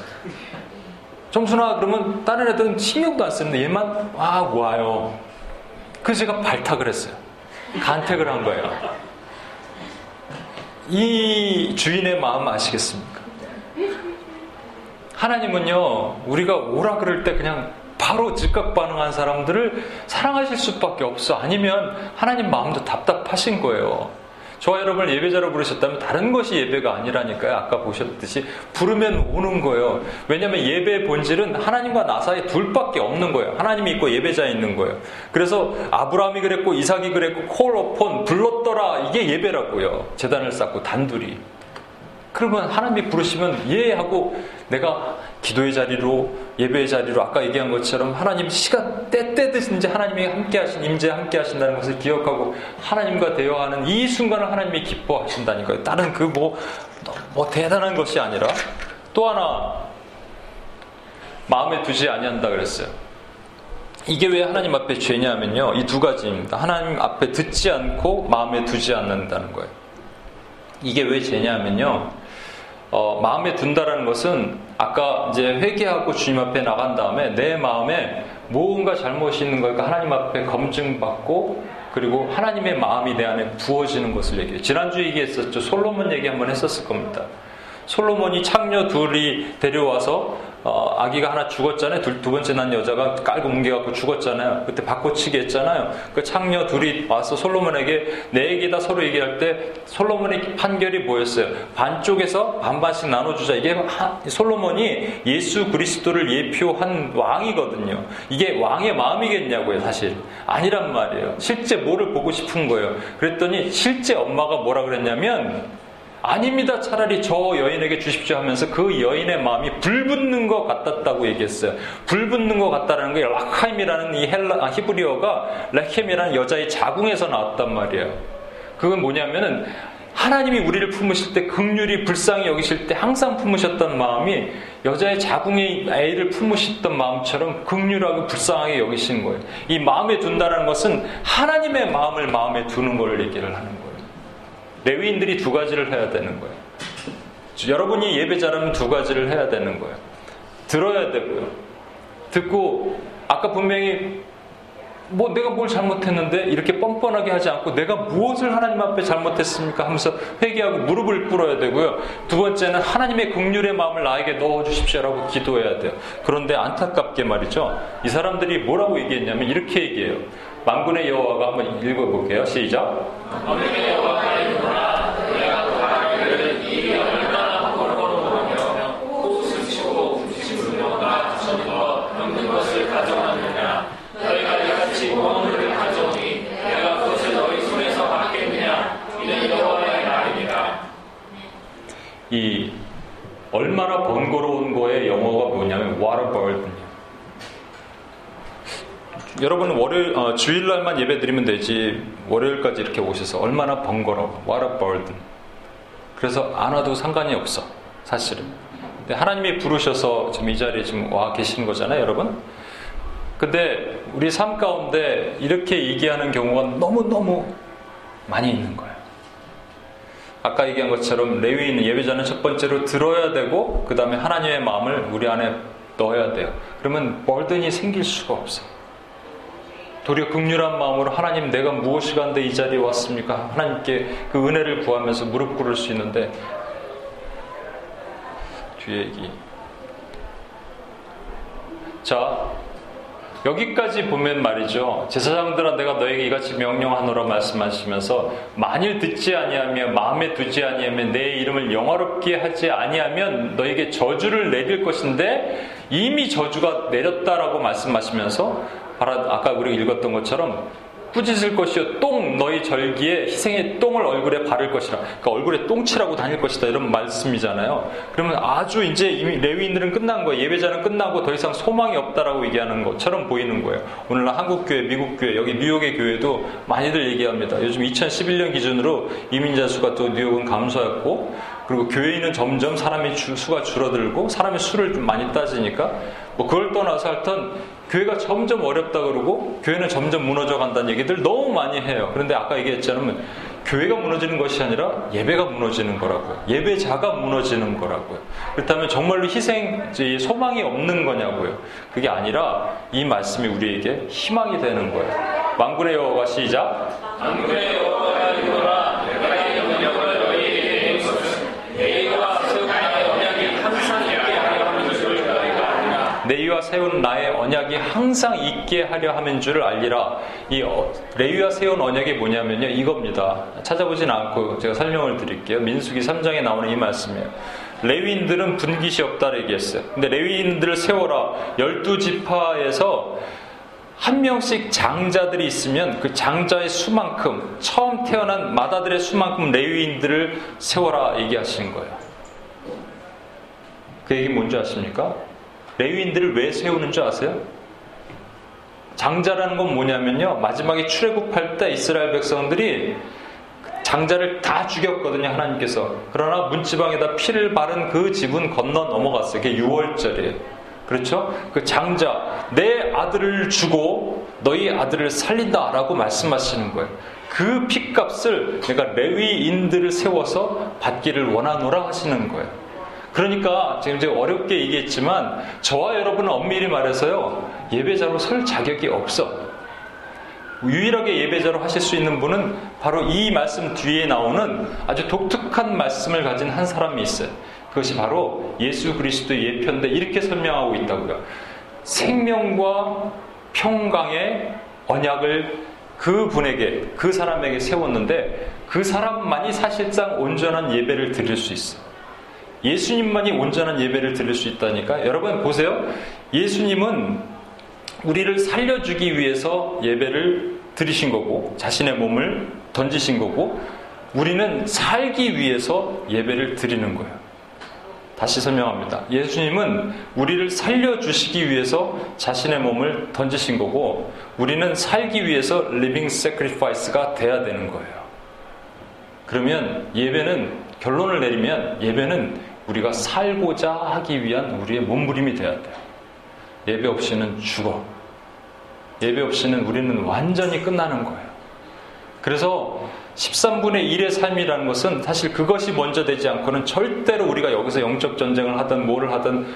정순아, 그러면 다른 애들은 신경도 안 쓰는데 얘만 막 와요. 그래서 제가 발탁을 했어요. 간택을 한 거예요. 이 주인의 마음 아시겠습니까? 하나님은요, 우리가 오라 그럴 때 그냥 바로 즉각 반응한 사람들을 사랑하실 수밖에 없어. 아니면 하나님 마음도 답답하신 거예요. 저와 여러분을 예배자로 부르셨다면 다른 것이 예배가 아니라니까요. 아까 보셨듯이 부르면 오는 거예요. 왜냐하면 예배의 본질은 하나님과 나 사이 둘밖에 없는 거예요. 하나님이 있고 예배자 있는 거예요. 그래서 아브라함이 그랬고 이삭이 그랬고 콜 오폰 불렀더라, 이게 예배라고요. 제단을 쌓고 단둘이. 그러면 하나님이 부르시면 예 하고 내가 기도의 자리로 예배의 자리로 아까 얘기한 것처럼 하나님 시간 때때든지 하나님이 함께하신 임재 함께하신다는 것을 기억하고 하나님과 대화하는 이 순간을 하나님이 기뻐하신다니까요. 다른 그 뭐 대단한 것이 아니라. 또 하나, 마음에 두지 아니한다 그랬어요. 이게 왜 하나님 앞에 죄냐면요, 이 두 가지입니다. 하나님 앞에 듣지 않고 마음에 두지 않는다는 거예요. 이게 왜 죄냐면요, 마음에 둔다라는 것은 아까 이제 회개하고 주님 앞에 나간 다음에 내 마음에 뭔가 잘못이 있는 걸까 하나님 앞에 검증받고, 그리고 하나님의 마음이 내 안에 부어지는 것을 얘기해요. 지난주에 얘기했었죠. 솔로몬 얘기 한번 했었을 겁니다. 솔로몬이 창녀 둘이 데려와서 아기가 하나 죽었잖아요. 두 번째 난 여자가 깔고 뭉개갖고 죽었잖아요. 그때 바꿔치기 했잖아요. 그 창녀 둘이 와서 솔로몬에게 내 얘기다 서로 얘기할 때 솔로몬의 판결이 뭐였어요? 반쪽에서 반반씩 나눠주자. 이게 솔로몬이 예수 그리스도를 예표한 왕이거든요. 이게 왕의 마음이겠냐고요, 사실. 아니란 말이에요. 실제 뭐를 보고 싶은 거예요. 그랬더니 실제 엄마가 뭐라 그랬냐면, 아닙니다. 차라리 저 여인에게 주십시오 하면서 그 여인의 마음이 불붙는 것 같았다고 얘기했어요. 불붙는 것 같다라는 게 라카임이라는 이 히브리어가 레켐이라는 여자의 자궁에서 나왔단 말이에요. 그건 뭐냐면은 하나님이 우리를 품으실 때 긍휼히 불쌍히 여기실 때 항상 품으셨던 마음이 여자의 자궁에 아이를 품으셨던 마음처럼 긍휼하고 불쌍하게 여기신 거예요. 이 마음에 둔다는 것은 하나님의 마음을 마음에 두는 걸 얘기를 하는 거예요. 레위인들이 두 가지를 해야 되는 거예요. 여러분이 예배자라면 두 가지를 해야 되는 거예요. 들어야 되고요. 듣고 아까 분명히 뭐 내가 뭘 잘못했는데 이렇게 뻔뻔하게 하지 않고 내가 무엇을 하나님 앞에 잘못했습니까 하면서 회개하고 무릎을 꿇어야 되고요. 두 번째는 하나님의 긍휼의 마음을 나에게 넣어주십시오라고 기도해야 돼요. 그런데 안타깝게 말이죠. 이 사람들이 뭐라고 얘기했냐면 이렇게 얘기해요. 만군의 여호와가 한번 읽어볼게요. 시작. 만군의 여호와가 일어나 내가 도하기를 이 얼마나 번거로운 거며 옷을 치고 부침으며 나 주신 것 얻는 것을 가져왔느냐. 너희가 이같이 보험을 가져오니 내가 그것을 너희 손에서 받겠느냐. 이는 여호와의 말이니라. 이 얼마나 번거로운 거의 영어가 뭐냐면 what a burden. 여러분은 주일날만 예배 드리면 되지 월요일까지 이렇게 오셔서 얼마나 번거로워. What a burden. 그래서 안 와도 상관이 없어 사실은. 근데 하나님이 부르셔서 지금 이 자리에 지금 와 계시는 거잖아요 여러분. 근데 우리 삶 가운데 이렇게 얘기하는 경우가 너무너무 많이 있는 거예요. 아까 얘기한 것처럼 레위인 예배자는 첫 번째로 들어야 되고 그 다음에 하나님의 마음을 우리 안에 넣어야 돼요. 그러면 burden이 생길 수가 없어요. 도리어 긍휼한 마음으로 하나님 내가 무엇이 간데 이 자리에 왔습니까? 하나님께 그 은혜를 구하면서 무릎 꿇을 수 있는데 뒤에 얘기. 자 여기까지 보면 말이죠. 제사장들아 내가 너에게 이같이 명령하노라 말씀하시면서 만일 듣지 아니하며 마음에 두지 아니하며 내 이름을 영화롭게 하지 아니하면 너에게 저주를 내릴 것인데 이미 저주가 내렸다라고 말씀하시면서 아까 우리가 읽었던 것처럼 꾸짖을 것이요 똥 너희 절기에 희생의 똥을 얼굴에 바를 것이라. 그러니까 얼굴에 똥칠하고 다닐 것이다 이런 말씀이잖아요. 그러면 아주 이제 이미 레위인들은 끝난 거예요. 예배자는 끝나고 더 이상 소망이 없다라고 얘기하는 것처럼 보이는 거예요. 오늘날 한국교회, 미국교회, 여기 뉴욕의 교회도 많이들 얘기합니다. 요즘 2011년 기준으로 이민자 수가 또 뉴욕은 감소했고 그리고 교회인은 점점 사람의 수가 줄어들고 사람의 수를 좀 많이 따지니까 뭐 그걸 떠나서 하여튼 교회가 점점 어렵다 그러고 교회는 점점 무너져간다는 얘기들 너무 많이 해요. 그런데 아까 얘기했잖아요. 교회가 무너지는 것이 아니라 예배가 무너지는 거라고요. 예배자가 무너지는 거라고요. 그렇다면 정말로 소망이 없는 거냐고요. 그게 아니라 이 말씀이 우리에게 희망이 되는 거예요. 만군의 여호와가 시작. 만군의 여호와가 일어나 내가 이 영역을 너희에게 예의와 내 이와 세운 나의 언약이 항상 있게 하려 함인 줄을 알리라. 이 레위와 세운 언약이 뭐냐면요. 이겁니다. 찾아보진 않고 제가 설명을 드릴게요. 민수기 3장에 나오는 이 말씀이에요. 레위인들은 분깃이 없다고 얘기했어요. 근데 레위인들을 세워라. 12지파에서 한 명씩 장자들이 있으면 그 장자의 수만큼 처음 태어난 마다들의 수만큼 레위인들을 세워라 얘기하시는 거예요. 그 얘기 뭔지 아십니까? 레위인들을 왜 세우는 줄 아세요? 장자라는 건 뭐냐면요. 마지막에 출애굽할 때 이스라엘 백성들이 장자를 다 죽였거든요. 하나님께서. 그러나 문지방에다 피를 바른 그 집은 건너 넘어갔어요. 그게 유월절이에요. 그렇죠? 그 장자, 내 아들을 주고 너희 아들을 살린다 라고 말씀하시는 거예요. 그 피값을 내가 레위인들을 세워서 받기를 원하노라 하시는 거예요. 그러니까 지금 제가 어렵게 얘기했지만 저와 여러분은 엄밀히 말해서요 예배자로 설 자격이 없어. 유일하게 예배자로 하실 수 있는 분은 바로 이 말씀 뒤에 나오는 아주 독특한 말씀을 가진 한 사람이 있어요. 그것이 바로 예수 그리스도의 예표인데 이렇게 설명하고 있다고요. 생명과 평강의 언약을 그 분에게, 그 사람에게 세웠는데 그 사람만이 사실상 온전한 예배를 드릴 수 있어요. 예수님만이 온전한 예배를 드릴 수 있다니까. 여러분 보세요. 예수님은 우리를 살려주기 위해서 예배를 드리신 거고 자신의 몸을 던지신 거고, 우리는 살기 위해서 예배를 드리는 거예요. 다시 설명합니다. 예수님은 우리를 살려주시기 위해서 자신의 몸을 던지신 거고, 우리는 살기 위해서 리빙 새크리파이스가 돼야 되는 거예요. 그러면 예배는, 결론을 내리면 예배는 우리가 살고자 하기 위한 우리의 몸부림이 돼야 돼요. 예배 없이는 죽어. 예배 없이는 우리는 완전히 끝나는 거예요. 그래서 13분의 1의 삶이라는 것은 사실 그것이 먼저 되지 않고는 절대로 우리가 여기서 영적 전쟁을 하든 뭘 하든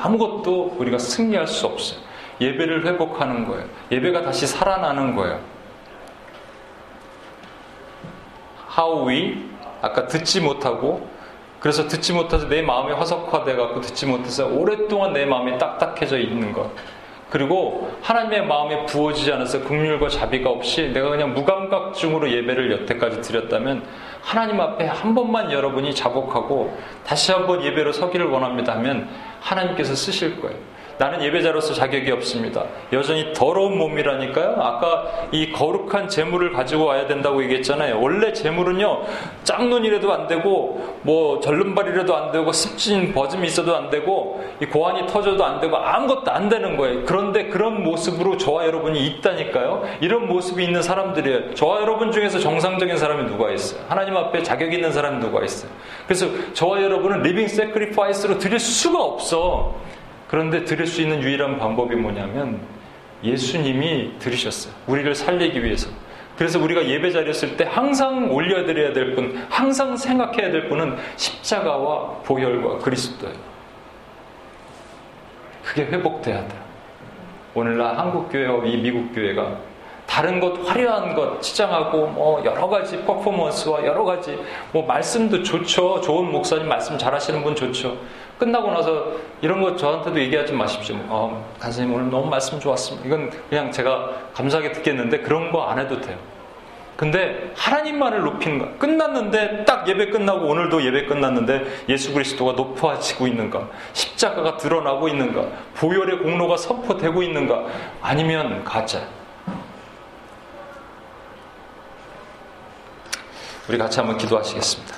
아무것도 우리가 승리할 수 없어요. 예배를 회복하는 거예요. 예배가 다시 살아나는 거예요. How we, 아까 듣지 못하고, 그래서 듣지 못해서 내 마음이 화석화돼갖고 듣지 못해서 오랫동안 내 마음이 딱딱해져 있는 것. 그리고 하나님의 마음에 부어지지 않아서 긍휼과 자비가 없이 내가 그냥 무감각중으로 예배를 여태까지 드렸다면, 하나님 앞에 한 번만 여러분이 자복하고 다시 한번 예배로 서기를 원합니다 하면 하나님께서 쓰실 거예요. 나는 예배자로서 자격이 없습니다. 여전히 더러운 몸이라니까요. 아까 이 거룩한 재물을 가지고 와야 된다고 얘기했잖아요. 원래 재물은요, 짝눈이라도 안 되고 뭐 절름발이라도 안 되고 습진 버짐이 있어도 안 되고 이 고환이 터져도 안 되고 아무것도 안 되는 거예요. 그런데 그런 모습으로 저와 여러분이 있다니까요. 이런 모습이 있는 사람들이에요. 저와 여러분 중에서 정상적인 사람이 누가 있어요? 하나님 앞에 자격 있는 사람이 누가 있어요? 그래서 저와 여러분은 리빙 새크리파이스로 드릴 수가 없어. 그런데 드릴 수 있는 유일한 방법이 뭐냐면 예수님이 드리셨어요. 우리를 살리기 위해서. 그래서 우리가 예배자리였을 때 항상 올려드려야 될 분, 항상 생각해야 될 분은 십자가와 보혈과 그리스도예요. 그게 회복돼야 돼요. 오늘날 한국교회와 이 미국교회가 다른 것, 화려한 것 치장하고 뭐 여러 가지 퍼포먼스와 여러 가지 뭐 말씀도 좋죠. 좋은 목사님 말씀 잘하시는 분 좋죠. 끝나고 나서 이런 거 저한테도 얘기하지 마십시오. 간사님 오늘 너무 말씀 좋았습니다. 이건 그냥 제가 감사하게 듣겠는데 그런 거 안 해도 돼요. 근데 하나님만을 높이는 거. 끝났는데 딱 예배 끝나고, 오늘도 예배 끝났는데 예수 그리스도가 높아지고 있는가, 십자가가 드러나고 있는가, 보혈의 공로가 선포되고 있는가, 아니면 가짜. 우리 같이 한번 기도하시겠습니다.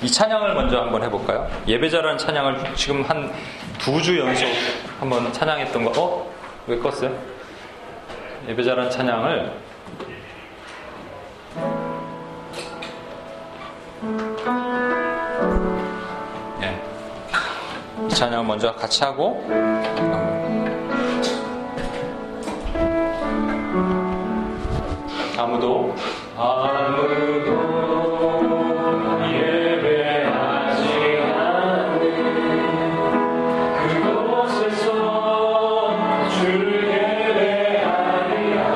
이 찬양을 먼저 한번 해볼까요? 예배자라는 찬양을 지금 한 2주 연속 한번 찬양했던 거. 왜 껐어요? 예배자라는 찬양을 이 찬양을 먼저 같이 하고 아무도 예배하지 않는 그곳에서 주를 예배하리라.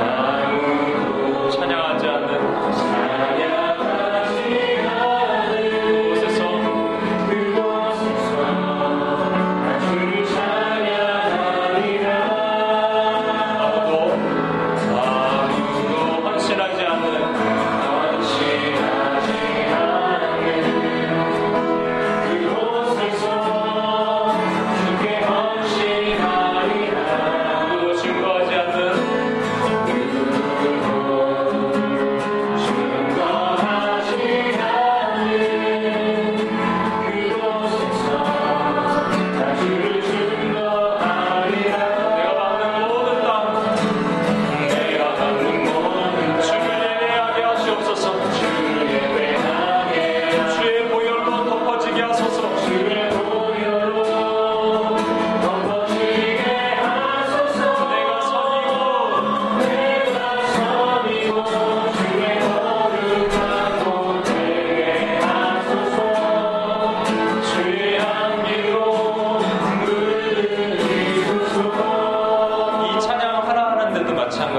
아무도 찬양하지 않는 그곳에서 주를 찬양하리라. 아무도 확실하지 않는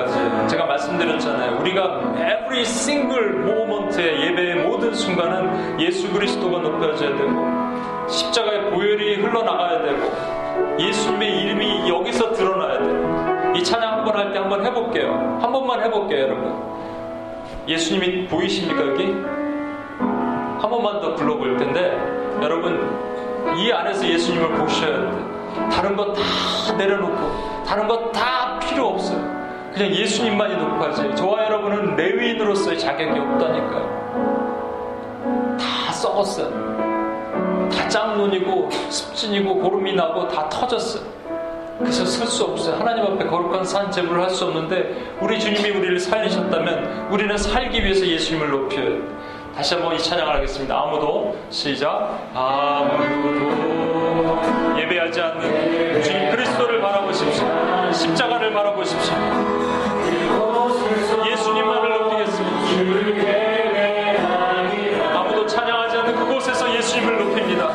때까지 제가 말씀드렸잖아요. 우리가 every single moment의 예배의 모든 순간은 예수 그리스도가 높여져야 되고 십자가의 보혈이 흘러나가야 되고 예수님의 이름이 여기서 드러나야 돼요. 이 찬양 한번 할 때 한번 해볼게요. 한 번만 해볼게요, 여러분. 예수님이 보이십니까, 여기? 한 번만 더 불러볼 텐데 여러분 이 안에서 예수님을 보셔야 돼요. 다른 거 다 내려놓고 다른 거 다 필요 없어요. 그냥 예수님만이 높아져요. 저와 여러분은 레위인으로서의 자격이 없다니까요. 다 썩었어요. 다 짬눈이고 습진이고 고름이 나고 다 터졌어요. 그래서 설 수 없어요. 하나님 앞에 거룩한 산 제물을 할 수 없는데 우리 주님이 우리를 살리셨다면 우리는 살기 위해서 예수님을 높여야 돼요. 다시 한번 이 찬양을 하겠습니다. 아무도 시작. 아무도 예배하지 않는 주님 그리스도를 바라보십시오. 십자가를 바라보십시오. 예수님만을 높이겠습니다. 아무도 찬양하지 않는 그곳에서 예수님을 높입니다.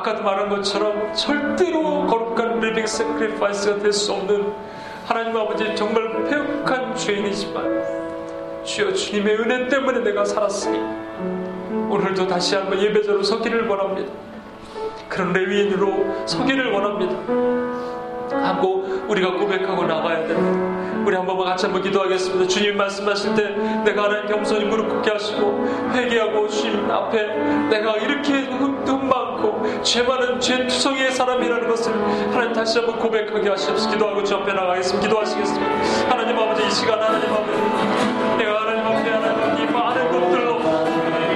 아까도 말한 것처럼 절대로 거룩한 living sacrifice가 될 수 없는 하나님 아버지 정말 폐역한 죄인이지만 주여 주님의 은혜 때문에 내가 살았으니 오늘도 다시 한번 예배자로 서기를 원합니다. 그런 레위인으로 서기를 원합니다. 하고 우리가 고백하고 나가야 됩니다. 우리 한 번만 같이 한번 기도하겠습니다. 주님 말씀하실 때 내가 하나님 겸손히 무릎 꿇게 하시고 회개하고 주님 앞에 내가 이렇게 흠 많고 죄 많은 죄투성이의 사람이라는 것을 하나님 다시 한번 고백하게 하시옵소서. 기도하고 주 앞에 나가겠습니다. 기도하시겠습니다. 하나님 아버지 이 시간 하나님 앞에 내가 하나님 앞에 하나님 이 많은 것들로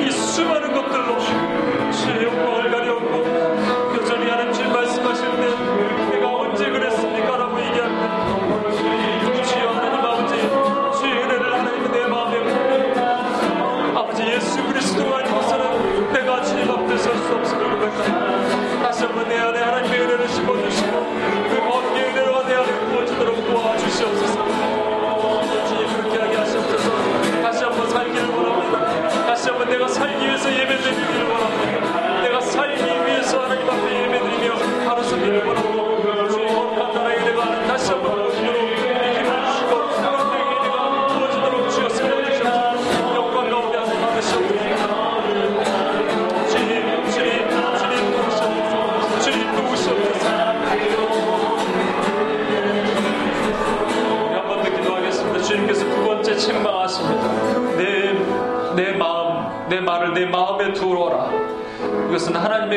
이 수많은 것들로 주의 영광을 가려웠고 여전히 하나님 주님 말씀하실 때 내가 언제 그랬습니까? 라고 얘기합니다. 예수 그리스도와 이곳은 내가 주님 앞에 설 수 없음을 고백합니다.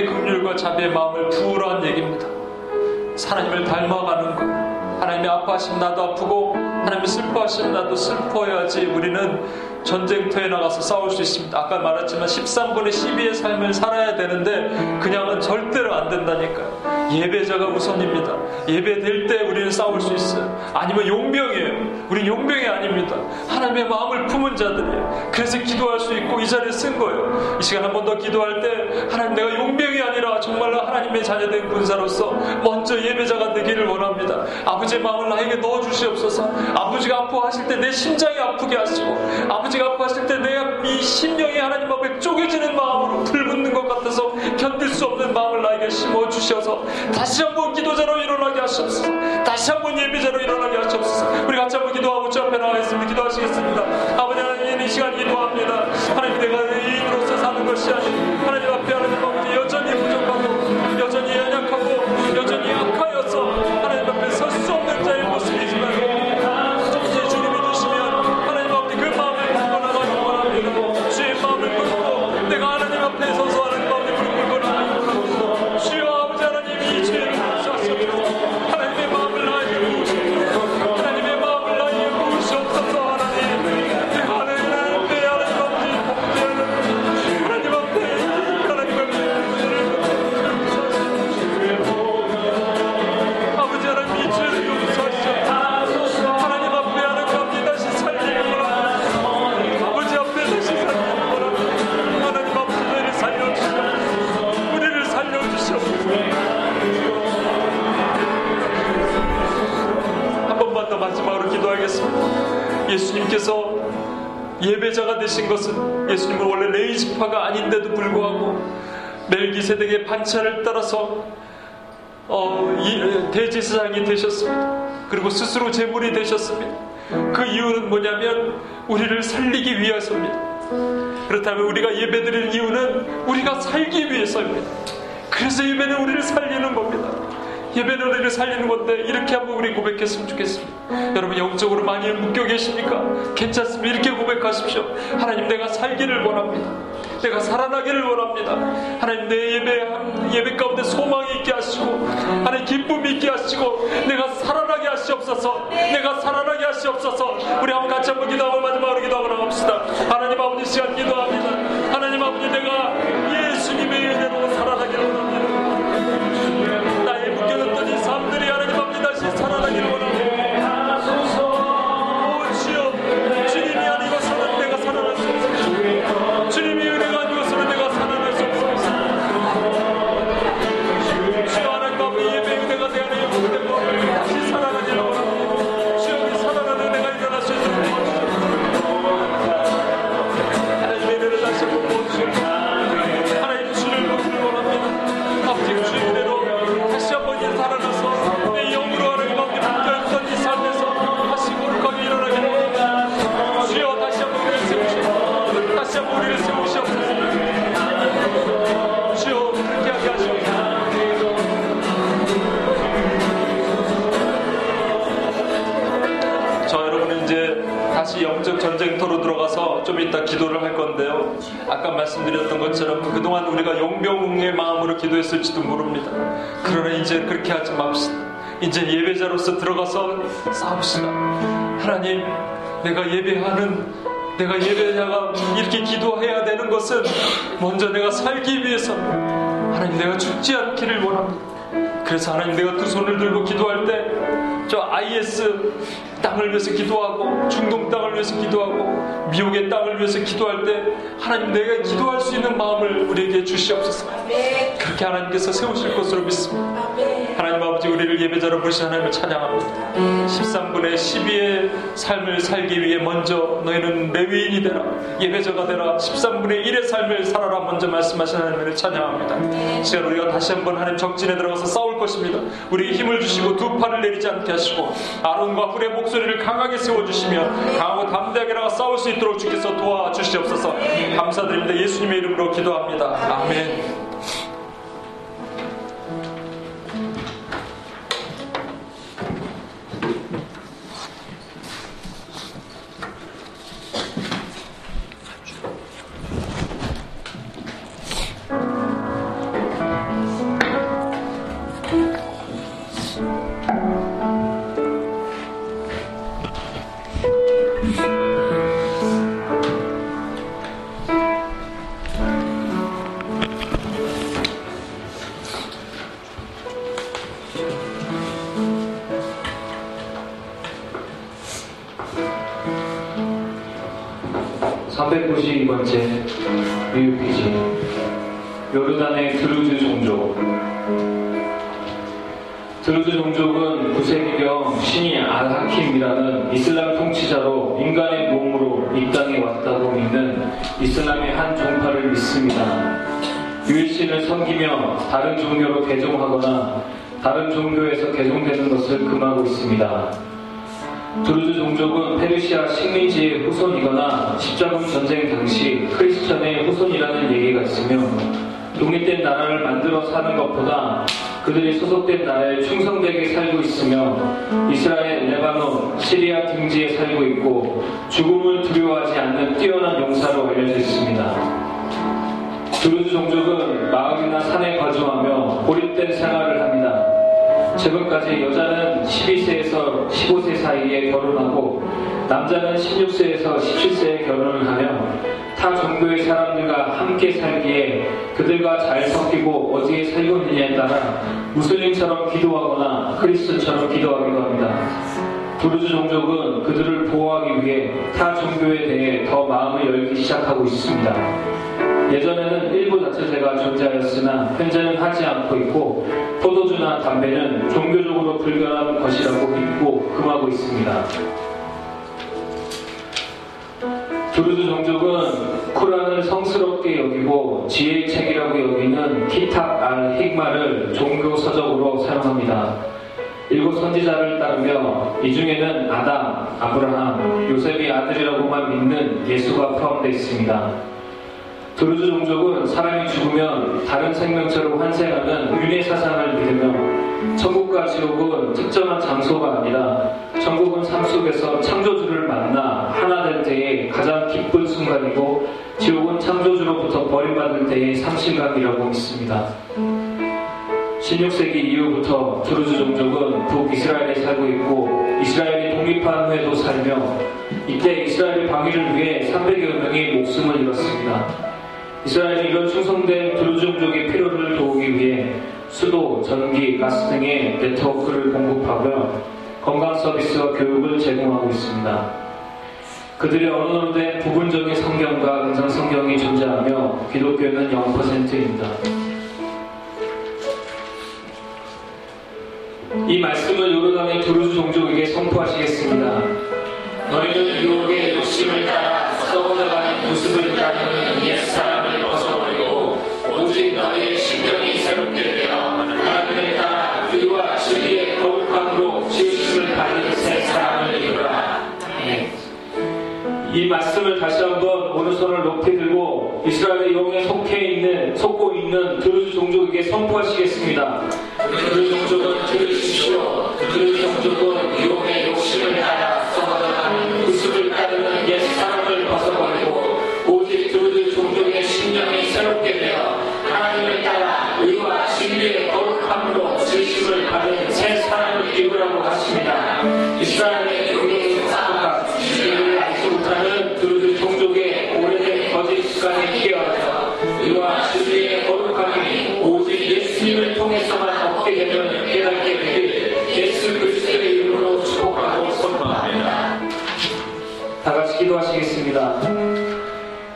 하나님의 긍휼과 자비의 마음을 부으라는 얘기입니다. 하나님을 닮아가는 것, 하나님의 아파하시면 나도 아프고 하나님의 슬퍼하시면 나도 슬퍼해야지 우리는 전쟁터에 나가서 싸울 수 있습니다. 아까 말했지만 13분의 12의 삶을 살아야 되는데 그냥은 절대로 안 된다니까요. 예배자가 우선입니다. 예배될 때 우리는 싸울 수 있어요. 아니면 용병이에요. 우린 용병이 아닙니다. 하나님의 마음을 품은 자들이에요. 그래서 기도할 수 있고 이 자리에 쓴 거예요. 이 시간 한 번 더 기도할 때 하나님, 내가 용병이 아니라 정말로 하나님의 자녀된 군사로서 먼저 예배자가 되기를 원합니다. 아버지의 마음을 나에게 넣어주시옵소서. 아버지가 아파하실 때 내 심장이 아프게 하시고, 아버지가 아파하실 때 내가 이 심령이 하나님 앞에 쪼개지는 마음으로 불붙는 것 같아서 견딜 수 없는 마음을 나에게 심어주셔서 다시 한번 기도자로 일어나게 하시옵소서. 다시 한번 예배자로 일어나게 하시옵소서. 우리 같이 한번 기도하고 주 앞에 나가겠습니다. 기도하시겠습니다. 아버지 하나님, 이 시간 기도합니다. 하나님, 내가 의인으로서 사는 것이 아닌 하나님 앞에 하나님 아버지 여전히 부족하고 여전히 연약하고 여전히 악하여서 하나님 앞에 설 수 없는 자의 모습이지만 예수님께서 예배자가 되신 것은 예수님은 원래 레위지파가 아닌데도 불구하고 멜기세덱의 반차를 따라서 대제사장이 되셨습니다. 그리고 스스로 제물이 되셨습니다. 그 이유는 뭐냐면 우리를 살리기 위해서입니다. 그렇다면 우리가 예배드릴 이유는 우리가 살기 위해서입니다. 그래서 예배는 우리를 살리는 겁니다. 예배는 우리를 살리는 건데 이렇게 한번 우리 고백했으면 좋겠습니다. 여러분 영적으로 많이 묶여 계십니까? 괜찮습니다. 이렇게 고백하십시오. 하나님, 내가 살기를 원합니다. 내가 살아나기를 원합니다. 하나님, 내 예배 가운데 소망이 있게 하시고 하나님 기쁨이 있게 하시고 내가 살아나게 하시옵소서. 내가 살아나게 하시옵소서. 우리 한번 같이 한번 기도하고 마지막으로 기도하고 나갑시다. 하나님 아버지, 시간 기도합니다. 하나님 아버지, 내가 예수님의 은혜로 살아나기를 원합니다. 이 사람들이 하나님 앞에 다시 살아나기를 원합니다. 오 주여, 주님이 아니고서는 내가 살아날 수 없습니다. 주님이 은혜가 아니고서는 내가 살아날 수 없습니다. 주여, 하나님 앞에 예배의 은혜가 내 안에 영원되고 다시 살아나기를 원합니다. 주여, 이 살아나는 은혜가 일어날 수 있도록 하나님의 은혜를 다시 한번 보여주십시오. 영적 전쟁터로 들어가서 좀 이따 기도를 할 건데요. 아까 말씀드렸던 것처럼 그동안 우리가 용병의 마음으로 기도했을지도 모릅니다. 그러나 이제 그렇게 하지 맙시다. 이제 예배자로서 들어가서 싸웁시다. 하나님, 내가 예배자가 이렇게 기도해야 되는 것은 먼저 내가 살기 위해서 하나님, 내가 죽지 않기를 원합니다. 그래서 하나님, 내가 두 손을 들고 기도할 때 저 IS 땅을 위해서 기도하고 중동 땅을 위해서 기도하고 미혹의 땅을 위해서 기도할 때 하나님, 내가 기도할 수 있는 마음을 우리에게 주시옵소서. 그렇게 하나님께서 세우실 것으로 믿습니다. 하나님 아버지, 우리를 예배자로 부르신 하나님을 찬양합니다. 13분의 12의 삶을 살기 위해 먼저 너희는 레위인이 되라, 예배자가 되라, 13분의 1의 삶을 살아라 먼저 말씀하신 하나님을 찬양합니다. 시간 우리가 다시 한번 하나님 적진에 들어가서 싸울 것입니다. 우리에게 힘을 주시고 두 팔을 내리지 않게 하시고 아론과 훌의 목소리를 강하게 세워주시며 강하고 담대하게 나가 싸울 수 있도록 주께서 도와주시옵소서. 감사드립니다. 예수님의 이름으로 기도합니다. 아멘. 392번째 유유피지 요르단의 드루즈 종족. 드루즈 종족은 9세기경 신이 알하킴이라는 이슬람 통치자로 인간의 몸으로 이 땅에 왔다고 믿는 이슬람의 한 종파를 믿습니다. 유일신을 섬기며 다른 종교로 개종하거나 다른 종교에서 개종되는 것을 금하고 있습니다. 드루즈 종족은 페르시아 식민지의 후손이거나 십자군 전쟁 당시 크리스천의 후손이라는 얘기가 있으며 독립된 나라를 만들어 사는 것보다 그들이 소속된 나라에 충성되게 살고 있으며 이스라엘, 레바논, 시리아 등지에 살고 있고 죽음을 두려워하지 않는 뛰어난 용사로 알려져 있습니다. 드루즈 종족은 마을이나 산에 거주하며 고립된 생활을 합니다. 최근까지 여자는 12세에서 15세 사이에 결혼하고 남자는 16세에서 17세에 결혼을 하며 타 종교의 사람들과 함께 살기에 그들과 잘 섞이고 어디에 살고 있느냐에 따라 무슬림처럼 기도하거나 크리스천처럼 기도하기도 합니다. 드루즈 종족은 그들을 보호하기 위해 타 종교에 대해 더 마음을 열기 시작하고 있습니다. 예전에는 일부 자체제가 존재하였으나 현재는 하지 않고 있고 포도주나 담배는 종교적으로 불결한 것이라고 믿고 금하고 있습니다. 드루즈 종족은 쿠란을 성스럽게 여기고 지혜의 책이라고 여기는 키탑 알 힉마를 종교 서적으로 사용합니다. 일곱 선지자를 따르며 이 중에는 아담, 아브라함, 요셉이 아들이라고만 믿는 예수가 포함되어 있습니다. 드루즈 종족은 사람이 죽으면 다른 생명체로 환생하는 윤회 사상을 믿으며 천국과 지옥은 특정한 장소가 아니라 천국은 삶 속에서 창조주를 만나 하나 될 때의 가장 기쁜 순간이고 지옥은 창조주로부터 버림받을 때의 상실감이라고 믿습니다. 16세기 이후부터 드루즈 종족은 북이스라엘에 살고 있고 이스라엘이 독립한 후에도 살며 이때 이스라엘의 방위를 위해 300여 명이 목숨을 잃었습니다. 이스라엘은 이런 충성된 드루즈 종족의 필요를 도우기 위해 수도, 전기, 가스 등의 네트워크를 공급하며 건강 서비스와 교육을 제공하고 있습니다. 그들의 언어로 된 부분적인 성경과 은상 성경이 존재하며 기독교는 0%입니다. 이 말씀을 요르단의 드루즈 종족에게 선포하시겠습니다. 너희는 유혹의 욕심을 따라 썩어나가는 모습을 따르는 옛 사람을 벗어버리고 오직 너희의 신경이 새롭게 되어 하나님을 따라 의와 진리의 거룩함으로 지으심을 받은 새 사람을 입으라. 네. 이 말씀을 다시 한번 오른손을 높이 들고 이스라엘의 영에 속고 있는 드루즈 종족에게 선포하시겠습니다. 드루즈 종족은 들으십시오. 드루즈 종족은 유혹의 욕심을 따라 썩어나가는 모습을 따르는 옛 사람을 벗어버리고 오직 드루즈 종족의 신령이 새롭게 되어 하나님을 따라 의와 진리의 거룩함으로 지으심을 받은 새 사람을 입으라고 하십니다. 이스라엘의 영의 속과 진리를 알지 못하는 드루즈 종족의 오래된 거짓 습관에 끼어서 의와 진리의 거룩함이 오직 예수님을 통해서만 얻게 되면 깨닫게 되길 예수 그리스도의 이름으로 축복하고 선포합니다. 다 같이 기도하시겠습니다.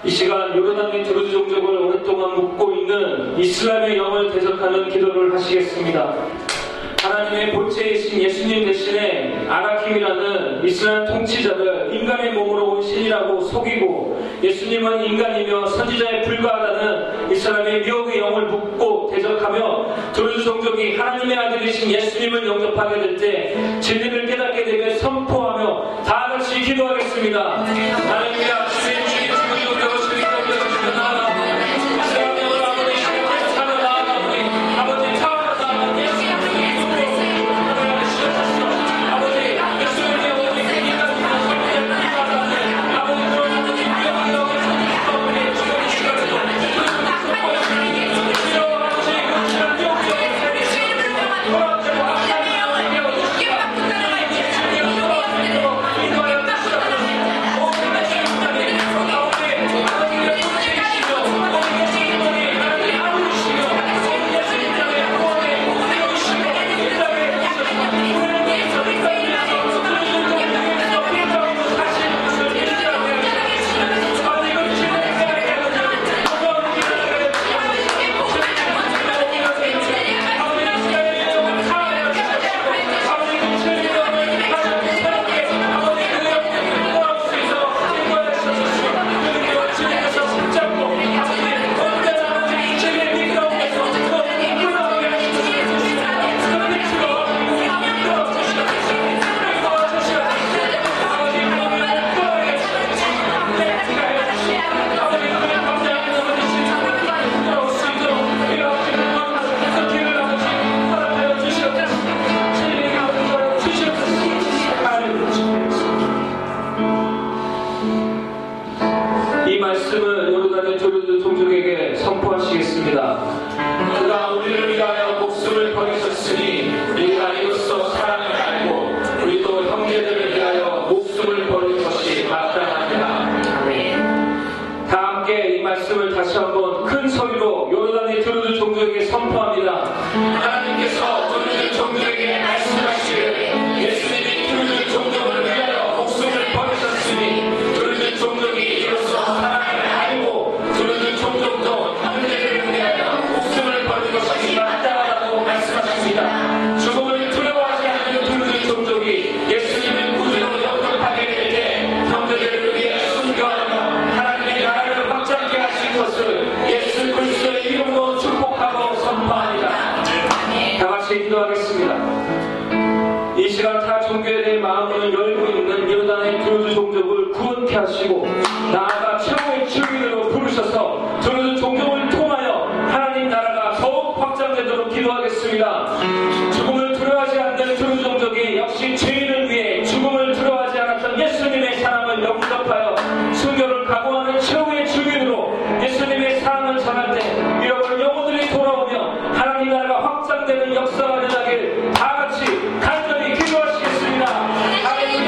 이 시간 요르단의 드루즈 종족을 오랫동안 묶고 있는 이슬람의 영을 대적하는 기도를 하시겠습니다. 하나님의 본체이신 예수님 대신에 아낙힘이라는 이슬람 통치자를 인간의 몸으로 온 신이라고 속이고 예수님은 인간이며 선지자에 불과하다는 이슬람의 미혹의 영을 묶고 대적하며 드루즈 종족이 하나님의 아들이신 예수님을 영접하게 될 때 진리를 깨닫게 되며 선포하며 다 같이 기도하겠습니다. 하나님의 아들이신 깨닫게 하시고 나아가 최고의 주인으로 부르셔서 저는 종종을 통하여 하나님 나라가 더욱 확장되도록 기도하겠습니다. 죽음을 두려워하지 않는 조루종족이 역시 죄인을 위해 죽음을 두려워하지 않았던 예수님의 사랑을 영접하여 순교를 각오하는 최고의 주인으로 예수님의 사랑을 전할 때 잃어버린 영혼들이 돌아오며 하나님 나라가 확장되는 역사가 일어나길 다같이 간절히 기도하시겠습니다. 아멘.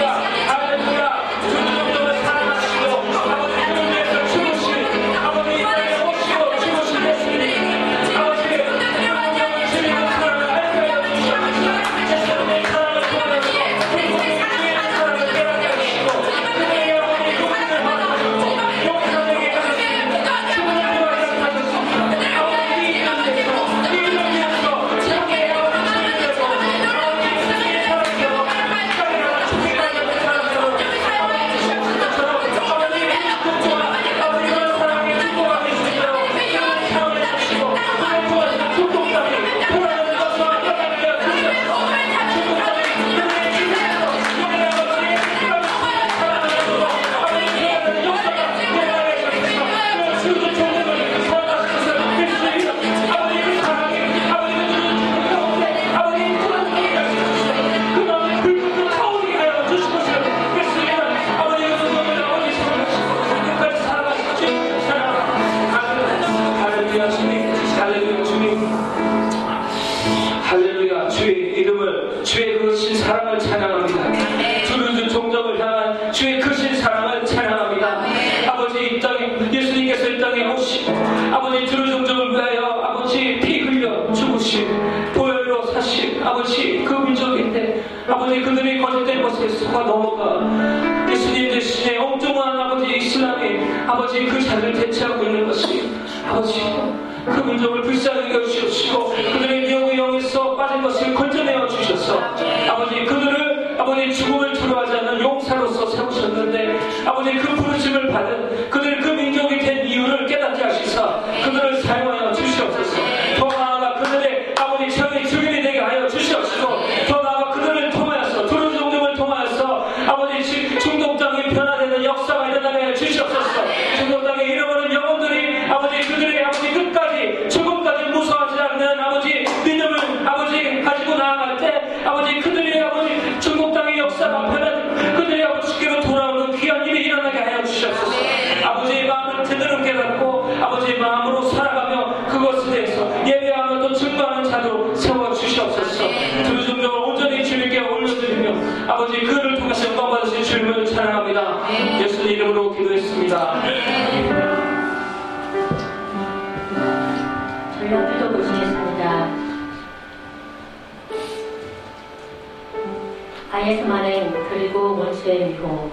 IS만은 그리고 원수의 미혹.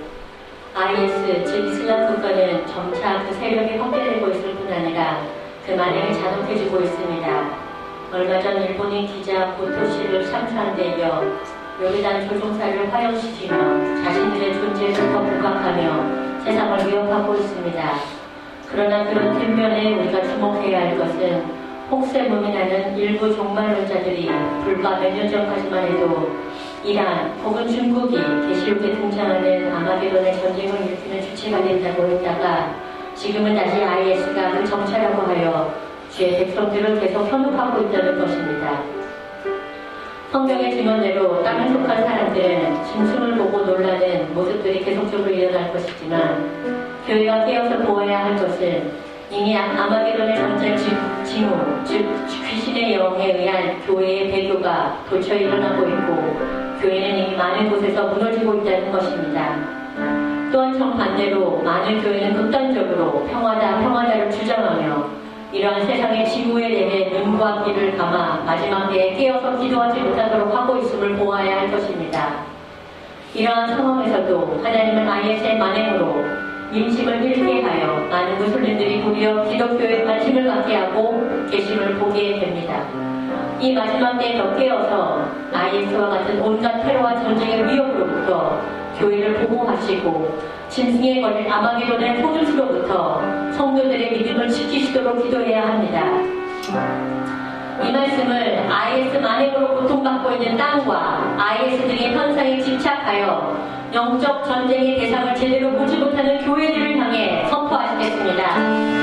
IS 즉 이슬람 국가는 점차 그 세력이 확대되고 있을 뿐 아니라 그 만행이 잔혹해지고 있습니다. 얼마 전 일본인 기자 고토 씨를 참수한 데 이어 요르단 조종사를 화형시키며 자신들의 존재에서 부각하며 세상을 위협하고 있습니다. 그러나 그런 측면에 우리가 주목해야 할 것은 혹세 무민하는 일부 종말론자들이 불과 몇 년 전까지만 해도 이란 혹은 중국이 게시록에 등장하는 아마비론의 전쟁을 일으키는 주체가 된다고 했다가 지금은 다시 IS가 그 정체라고 하여 주의 백성들을 계속 현혹하고 있다는 것입니다. 성경의 증언대로 땅에 속한 사람들은 짐승을 보고 놀라는 모습들이 계속적으로 일어날 것이지만 교회가 깨어서 보아야 할 것은 이미 아마게돈의 전쟁 징후, 즉 귀신의 영에 의한 교회의 배교가 도처에 일어나고 있고 교회는 이미 많은 곳에서 무너지고 있다는 것입니다. 또한 정반대로 많은 교회는 극단적으로 평화다 평화다를 주장하며 이러한 세상의 지구에 대해 눈과 귀를 감아 마지막 때에 깨어서 기도하지 못하도록 하고 있음을 보아야 할 것입니다. 이러한 상황에서도 하나님은 IS의 만행으로 인심을 잃게 하여 많은 무슬림들이 도리어 기독교에 관심을 갖게 하고 계심을 보게 됩니다. 이 마지막 때에 더 깨어서 IS와 같은 온갖 테러와 전쟁의 위협으로부터 교회를 보호하시고 짐승에 걸린 아마게돈의 포도수로부터 성도들의 믿음을 지키시도록 기도해야 합니다. 이 말씀을 IS 만행으로 고통받고 있는 땅과 IS 등의 현상에 집착하여 영적 전쟁의 대상을 제대로 보지 못하는 교회들을 향해 선포하시겠습니다.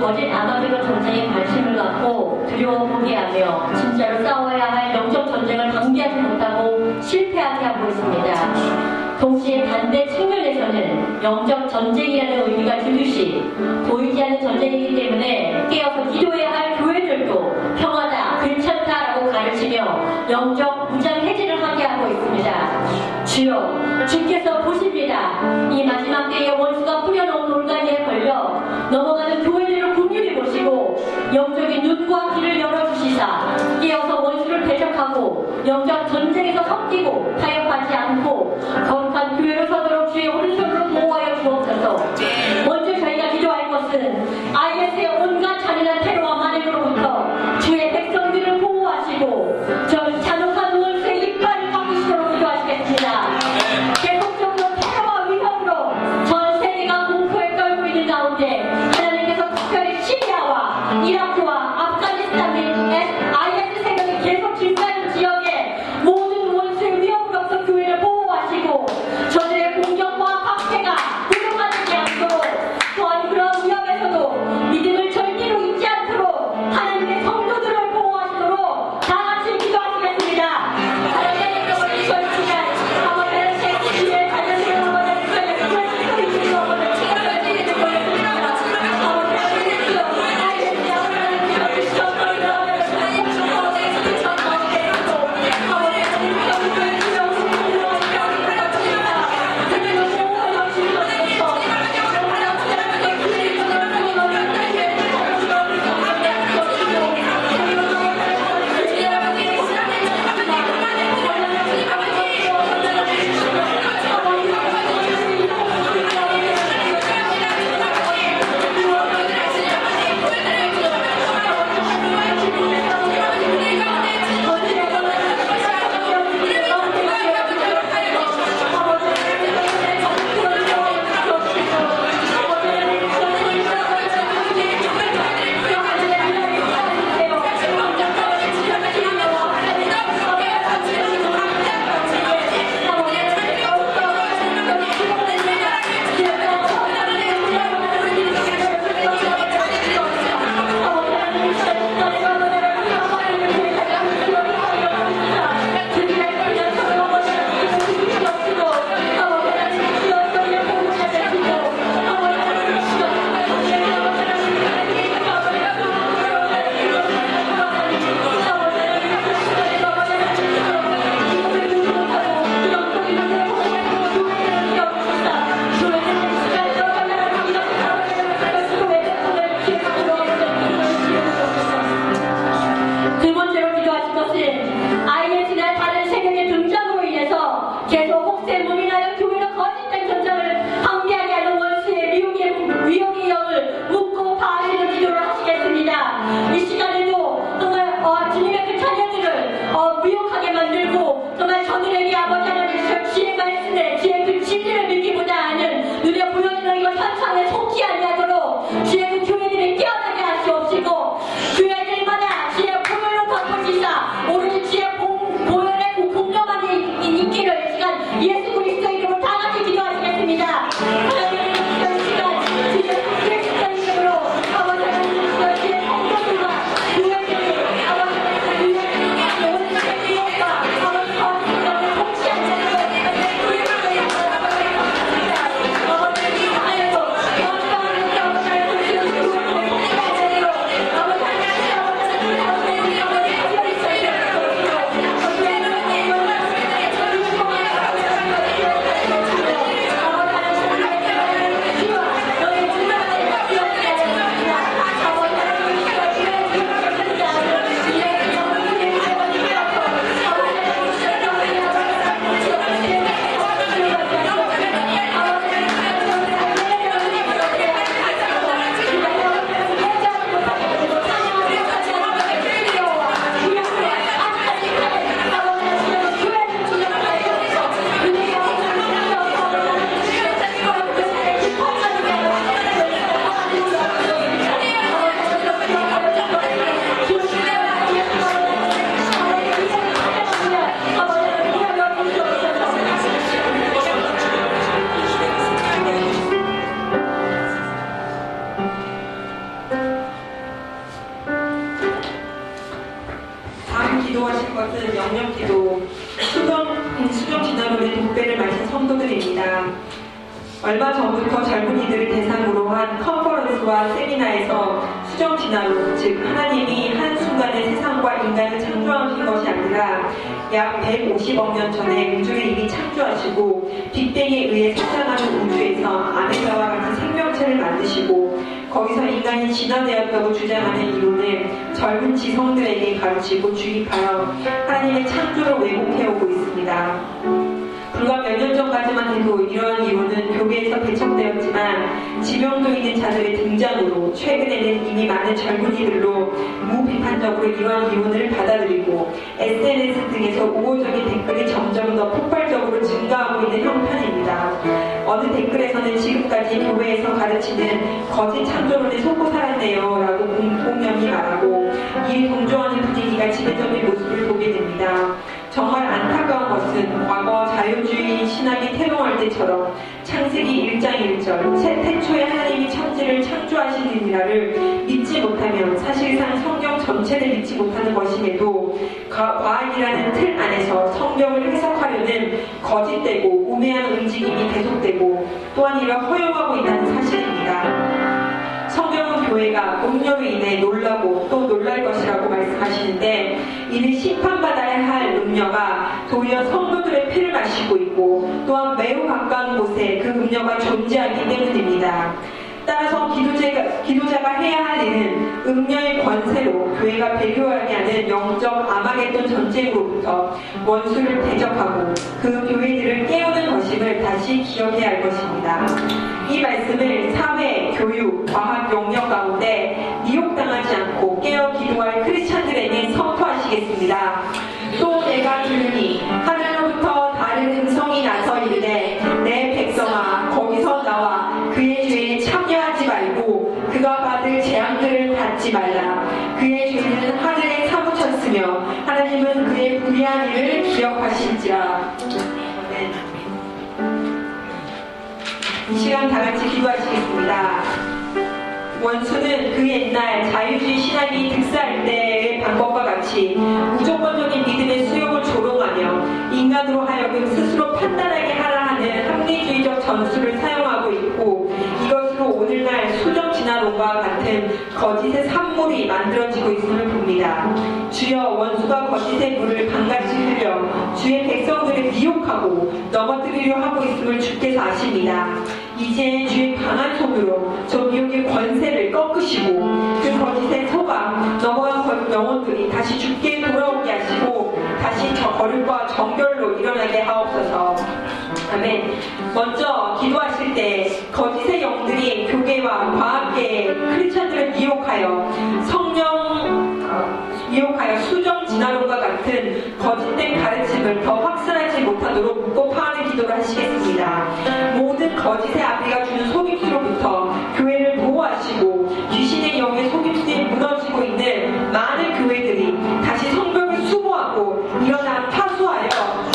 거짓 아마비가 전쟁에 관심을 갖고 두려워 포기하며 진짜로 싸워야 할 영적 전쟁을 방비하지 못하고 실패하게 하고 있습니다. 동시에 반대 측면에서는 영적 전쟁이라는 의미가 들듯이 보이지 않는 전쟁이기 때문에 깨어서 기도해야 할 교회들도 평화다, 괜찮다라고 가르치며 영적 무장 해제를 하게 하고 있습니다. 주여, 주께서 보십니다. 이 마지막 때에 원수가 뿌려놓은 올가니에 걸려 넘어가는 교회들을 긍휼히 보시고 영적인 눈과 귀를 열어주시사 깨어서 원수를 배척하고 영적 전쟁에서 섞이고 타협하지 않고 거룩한 교회로 서도록 주의 오른손으로 보호하여 주옵소서. 먼저 저희가 기도할 것은 IS의 온갖 잔인한 테러와 만행으로부터 주의 백성들을 보호하시고 저 잔혹한 원수의 이빨을 깎으시도록 기도하시겠습니다. 계속적으로 테러와 위협으로 전 세계가 공포에 떨고 있는 가운데 이라크와 아프가니스탄 및 IS 세력이 계속 진짜 지역에 모든 원수의 위협으로부터 교회를 보호하시고 것은 영역기도, 수정 진화론의 독배를 마신 성도들입니다. 얼마 전부터 젊은 이들을 대상으로 한 컨퍼런스와 세미나에서 수정 진화론, 즉 하나님이 한순간에 세상과 인간을 창조하신 것이 아니라 약 150억 년 전에 우주를 이미 창조하시고 빅뱅에 의해 생산하는 우주에서 아메바와 같은 생명체를 만드시고 거기서 인간이 진화되었다고 주장하는 이론을 젊은 지성들에게 가르치고 주입하여 하나님의 창조를 왜곡해오고 있습니다. 불과 몇 년 전까지만 해도 이러한 이론은 교계에서 배척되었지만 지명도 있는 자들의 등장으로 최근에는 이미 많은 젊은이들로 무비판적으로 이러한 이론을 받아들이고 SNS 등에서 우호적인 댓글이 점점 더 폭발적으로 증가하고 있는 형편입니다. 어느 댓글에서는 지금까지 교회에서 가르치는 거짓 창조론에 속고 살았네요 라고 공통명이 말하고 이에 동조하는 분위기가 지배적인 모습을 보게 됩니다. 정말 안타까운 것은 과거 자유주의 신학이 태동할 때처럼 창세기 1장 1절 태초에 하나님이 천지를 창조하신 일이라를 믿지 못하면 사실상 성경 전체를 믿지 못하는 것임에도 과학이라는 틀 안에서 성경을 해석하려는 거짓되고 우매한 움직임이 계속되고 또한 이를 허용하고 있다는 사실입니다. 성경은 교회가 음료로 인해 놀라고 또 놀랄 것이라고 말씀하시는데 이는 심판받아야 할 음료가 도리어 성도들의 피를 마시고 있고 또한 매우 가까운 곳에 그 음료가 존재하기 때문입니다. 따라서 기도자가 해야 할 일은 음녀의 권세로 교회가 배교하게 하는 영적 아마겟돈 전쟁으로부터 원수를 대적하고 그 교회들을 깨우는 것임을 다시 기억해야 할 것입니다. 이 말씀을 사회, 교육, 과학 영역 가운데 미혹당하지 않고 깨어 기도할 크리스찬들에게 선포하시겠습니다. 또 내가 들으니 하늘로부터 다른 음성이 나서 이르되 내 백성아 거기서 나와 그의 죄에 참여하지 말고 그가 받을 재앙들을 받지 말라. 그의 죄는 하늘에 사무쳤으며 하나님은 그의 불의한 일을 기억하신지라. 네. 이 시간 다같이 기도하시겠습니다. 원수는 그 옛날 자유주의 신학이 득세할 때의 방법과 같이 무조건적인 믿음의 수용을 조롱하며 인간으로 하여금 스스로 판단하게 하라 하는 합리주의적 전술을 사용하고 있고 이것으로 오늘날 수정 진화론과 같은 거짓의 산물이 만들어지고 있음을 봅니다. 주여 원수가 거짓의 물을 반가시려 주의 백성들을 미혹하고 넘어뜨리려 하고 있음을 주께서 아십니다. 이제 주의 강한 손으로 저 미혹의 권세를 꺾으시고 그 거짓의 소가 넘어간 영혼들이 다시 주께 돌아오게 하시고 다시 저 거룩과 정결로 일어나게 하옵소서. 아멘. 먼저 기도하실 때 거짓의 영들이 교계와 과학계의 크리스찬들을 미혹하여 수정 진화론과 같은 거짓된 가르침을 더 확산하지 못하도록 묻고 파하는 기도를 하시겠습니다. 모든 거짓의 아비가 주는 속임수로부터 교회를 보호하시고 귀신의 영의 속임수에 무너지고 있는 많은 교회들이 다시 성벽을 수호하고 일어나 파수하여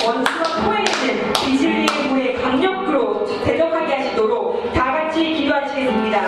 원수와 토해내는 비실리의 부의 강력으로 대적하게 하시도록 다같이 기도하시겠습니다.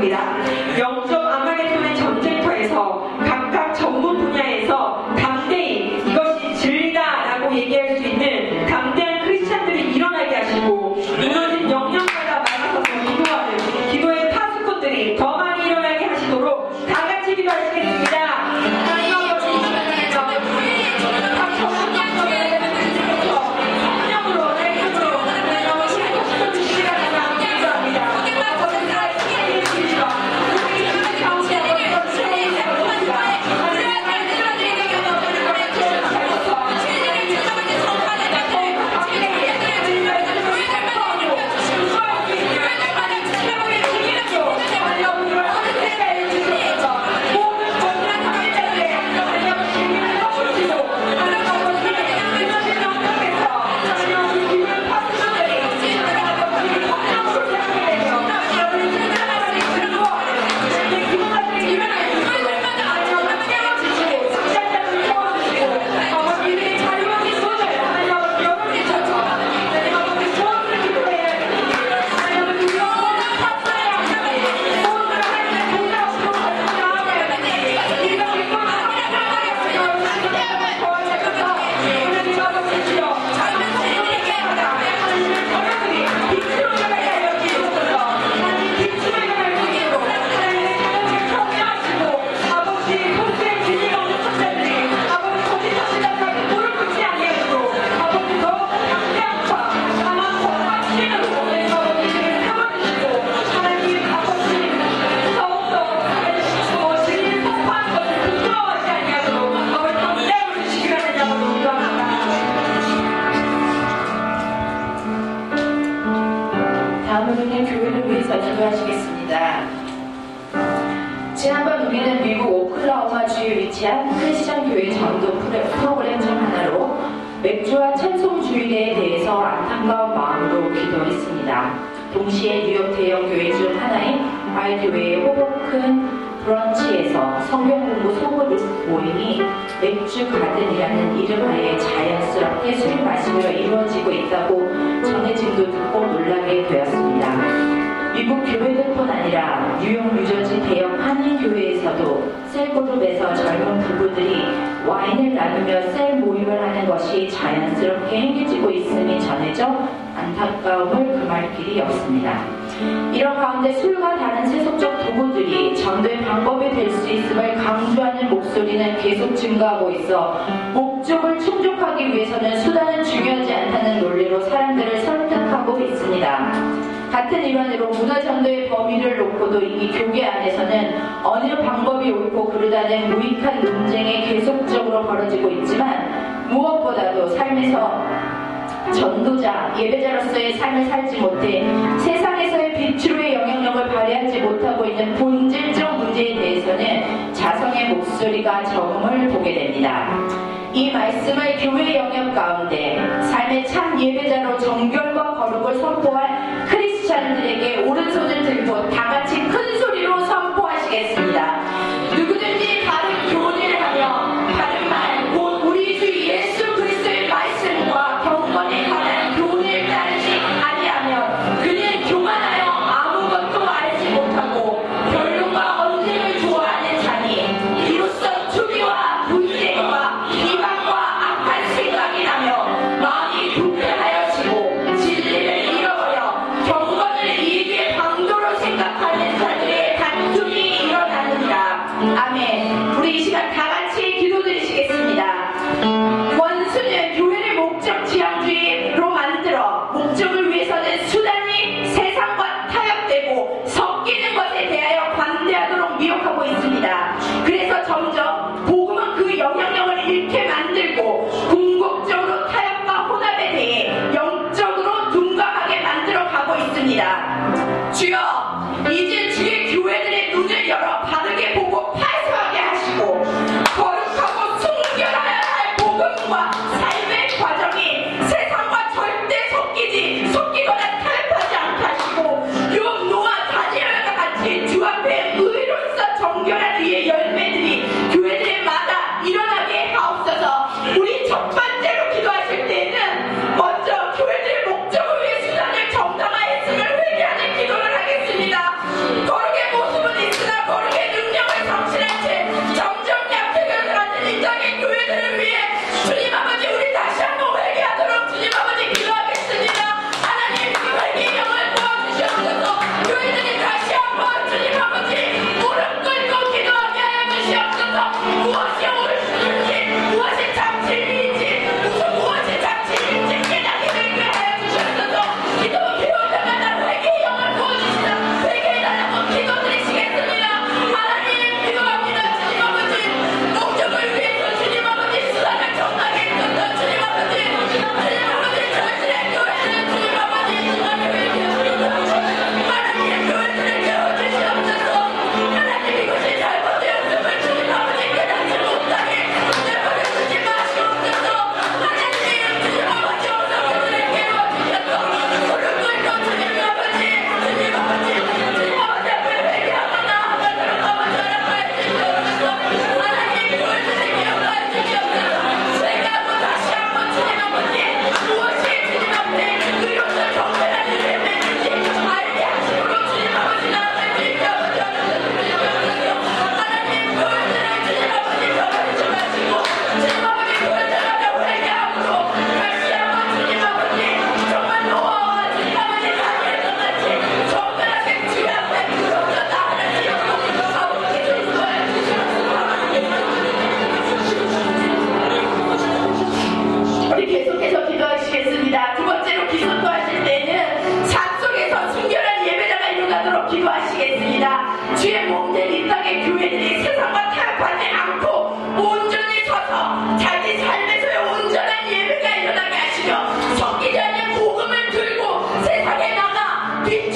겁니다. 영적 악마의 손의 전쟁터에서 각각 전문 분야에서 담대히 이것이 진리다라고 얘기할 수 있는 담대한 크리스찬들이 일어나게 하시고 무너진 영역마다 맞서서 기도하는 기도의 파수꾼들이 더 많이 일어나게 하시도록 다 같이 기도하시겠습니다.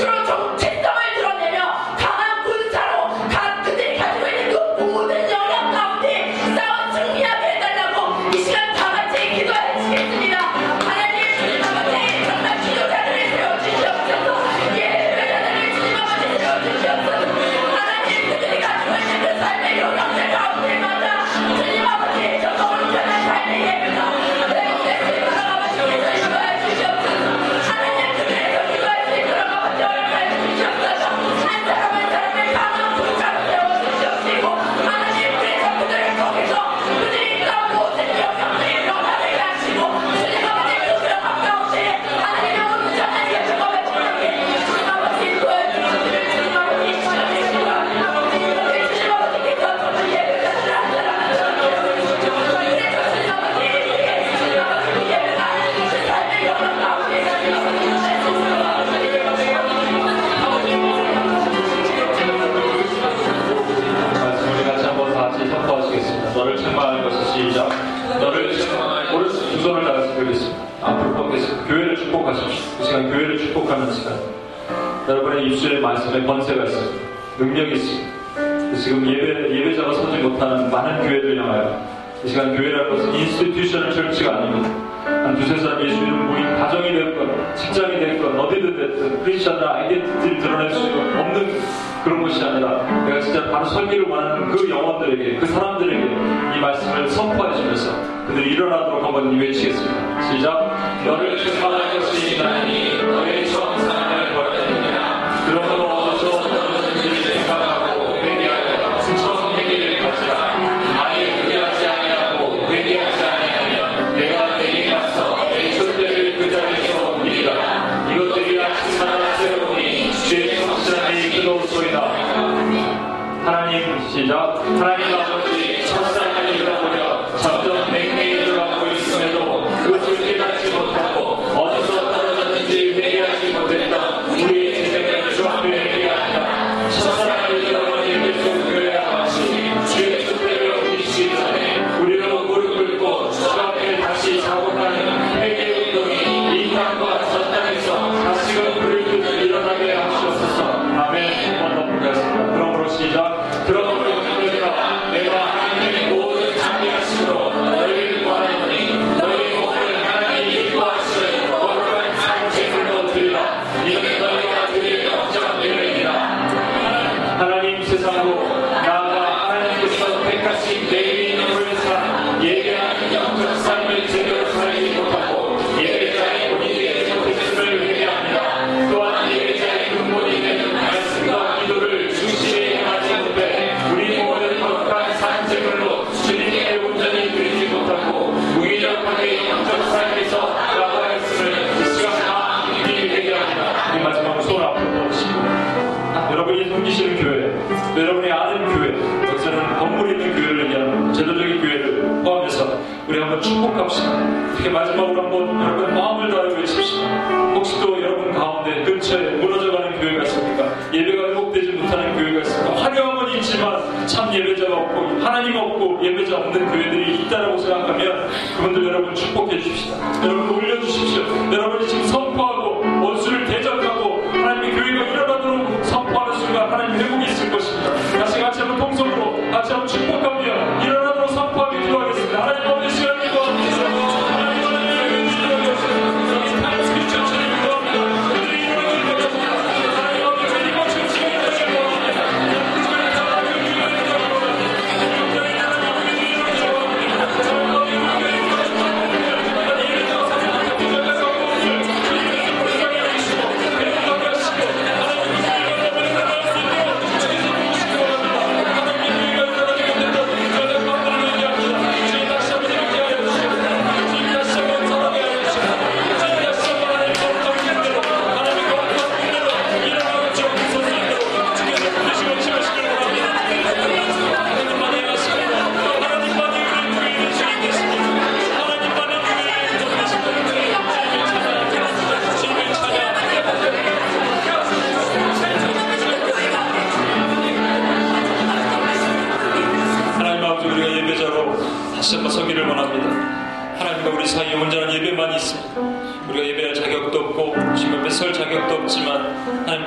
스스로 정체성을 드러내며 강한 군사로 각 그들이 가지고 있는 그 모든 영역 가운데 싸워 승리하게 해달라고 이 시간 다 같이 기도하시겠습니다. 하나님 주님 아버지, 정말 기도자들을 세워주시옵소서. 예배자들을 주님 아버지 세워주시옵소서. 하나님 그들이 가지고 있는 그 삶의 영역들 가운데마다 주님 아버지 저도 온전한 삶의 예배가 이 시간 교회를 축복하는 시간, 여러분의 입술의 말씀에 번세가 있습니다. 능력이 있습니다. 지금 예배자가 서지 못하는 많은 교회들 향하여 이 시간 교회라는 것은 인스티튜셔널 철치가 아닙니다. 한 두세 사람이 예수 이름을 모인 가정이 됐건 직장이 됐건 어디든 됐든 크리스천의 아이덴티티를 드러낼 수 없는 그런 것이 아니라 내가 진짜 바로 설기를 원하는 그 영혼들에게, 그 사람들에게 이 말씀을 선포해 주면서 그들이 일어나도록 한번 외치겠습니다. 시작. 너를 사랑하셨으니 너의 천사를 버렸느냐. 그러므로 어서 너는 생각하고 회개하여 수천 회개를 가지라. 아예 회개하지 아니하고 회개하지 아니하면 내가 내게 가서 내 손들을 그 자리에서 옮기리라. 이것들이 같이 사랑을 세우니 죄의 성산이 끊어오소이다. 하나님 시작. 하나님 아버지, 천사를 잃어버려 점점 냉랭히 들어가고 있음에도 그것을 깨닫지 못하고 어디서 떨어졌는지 회개하지 못했던 우리의 죄를 주 앞에 회개한다. 천사를 잃어버린 예수 교회와 같이 주의 촛대를 옮기시기 전에 우리로 무릎 꿇고 주 앞에 다시 자복하는 회개 운동이 이 땅과 저 땅에서 다시금 불을 끄며 일어나게 하시옵소서. 아멘. 한번 더 보겠습니다. 그러므로 시작. 그러므로 우리가 내가 하나님의 모든 자비하심으로 너희를 구하노니 너희 몸을 하나님이 기뻐하시는 거룩한 산제물로 드리라. 이는 너희가 드릴 영적 예배이라. 하나님, 세상으로 나아가 하나님께서 택하신 내 이름을 사랑 예배하는 영적 삶을 제대로 살지 못하고 예배자의 본인의 잘못을 회개합니다. 또한 예배자의 근본이 되는 말씀과 기도를 중심에 하지 못해 우리 모든 거룩한 산제물로 주님께 온전히 드리지 못하고 무기력하게 영적 삶에서 마지막으로 손 앞으로 뻗으시고 여러분이 섬기시는 교회, 여러분이 아는 교회, 여기서는 건물 있는 교회를 얘기하는 제도적인 교회를 포함해서 우리 한번 축복합시다. 이렇게 마지막으로 한번 여러분 마음을 다해 외칩시다. 혹시 또 여러분 가운데 근처에 무너져가는 교회가 있습니까? 예배가 회복되지 못하는 교회가 있습니까? 화려함은 있지만 참 예배자가 없고 하나님 없고 예배자 없는 교회들이 있다라고 생각하면 그분들 여러분 축복해 주십시다. 여러분 올려주십시오. 여러분이 지금 선포하고 원수를 대적하고 하나님의 교회가 일어나도록 선포하는 순간 하나님 회복이 있을 것입니다. 다시 같이 한번 통성으로 같이 한번 축복하며 일어나도록 선포하며 기도하겠습니다. 하나님 아버지, 시간을 기도합니다. 하나님 아버지, 시간을 기도합니다. 하나님 아버지, 시간을 기도합니다.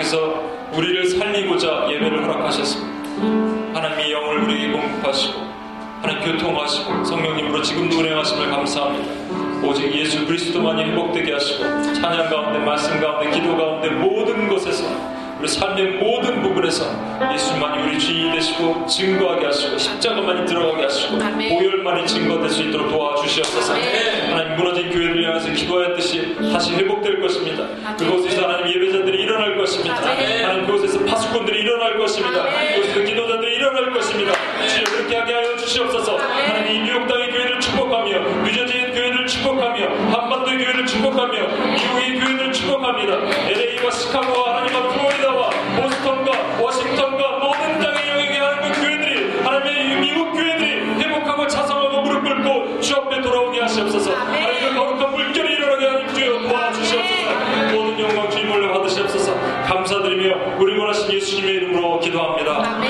통해서 우리를 살리고자 예배를 허락하셨습니다. 하나님의 영을 우리에게 공급하시고 하나님 교통하시고 성령님으로 지금도 운행하심을 감사합니다. 오직 예수 그리스도만이 행복되게 하시고 찬양 가운데 말씀 가운데 기도 가운데 모든 곳에서 우리 삶의 모든 부분에서 예수만이 우리 주인이 되시고 증거하게 하시고 십자가만이 들어가게 하시고 보혈만이 증거될 수 있도록 도와주시옵소서. 하나님 무너진 교회를 향해서 기도하였듯이 다시 회복될 것입니다. 그곳에서 하나님 예배자들이 일어날 것입니다. 하나님 그곳에서 파수꾼들이 일어날 것입니다. 그곳에서 기도자들이 일어날 것입니다. 주여 그렇게 하게 하여 주시옵소서. 하나님 이 뉴욕당의 교회를 축복하며 뉴저지의 교회를 축복하며 한반도의 교회를 축복하며 미국의 교회를 축복합니다. LA와 시카고와 하나님과 플로리다 보스턴과 워싱턴과 모든 땅에 영향이 하는 교회들이 하나님의 미국 교회들이 회복하고 자성하고 무릎 꿇고 주 앞에 돌아오게 하시옵소서. 하나님의 거룩한 물결이 일어나게 하는 주여 도와주시옵소서. 모든 영광 주님을 받으시옵소서. 감사드리며 우리 원하신 예수님의 이름으로 기도합니다. 아멘.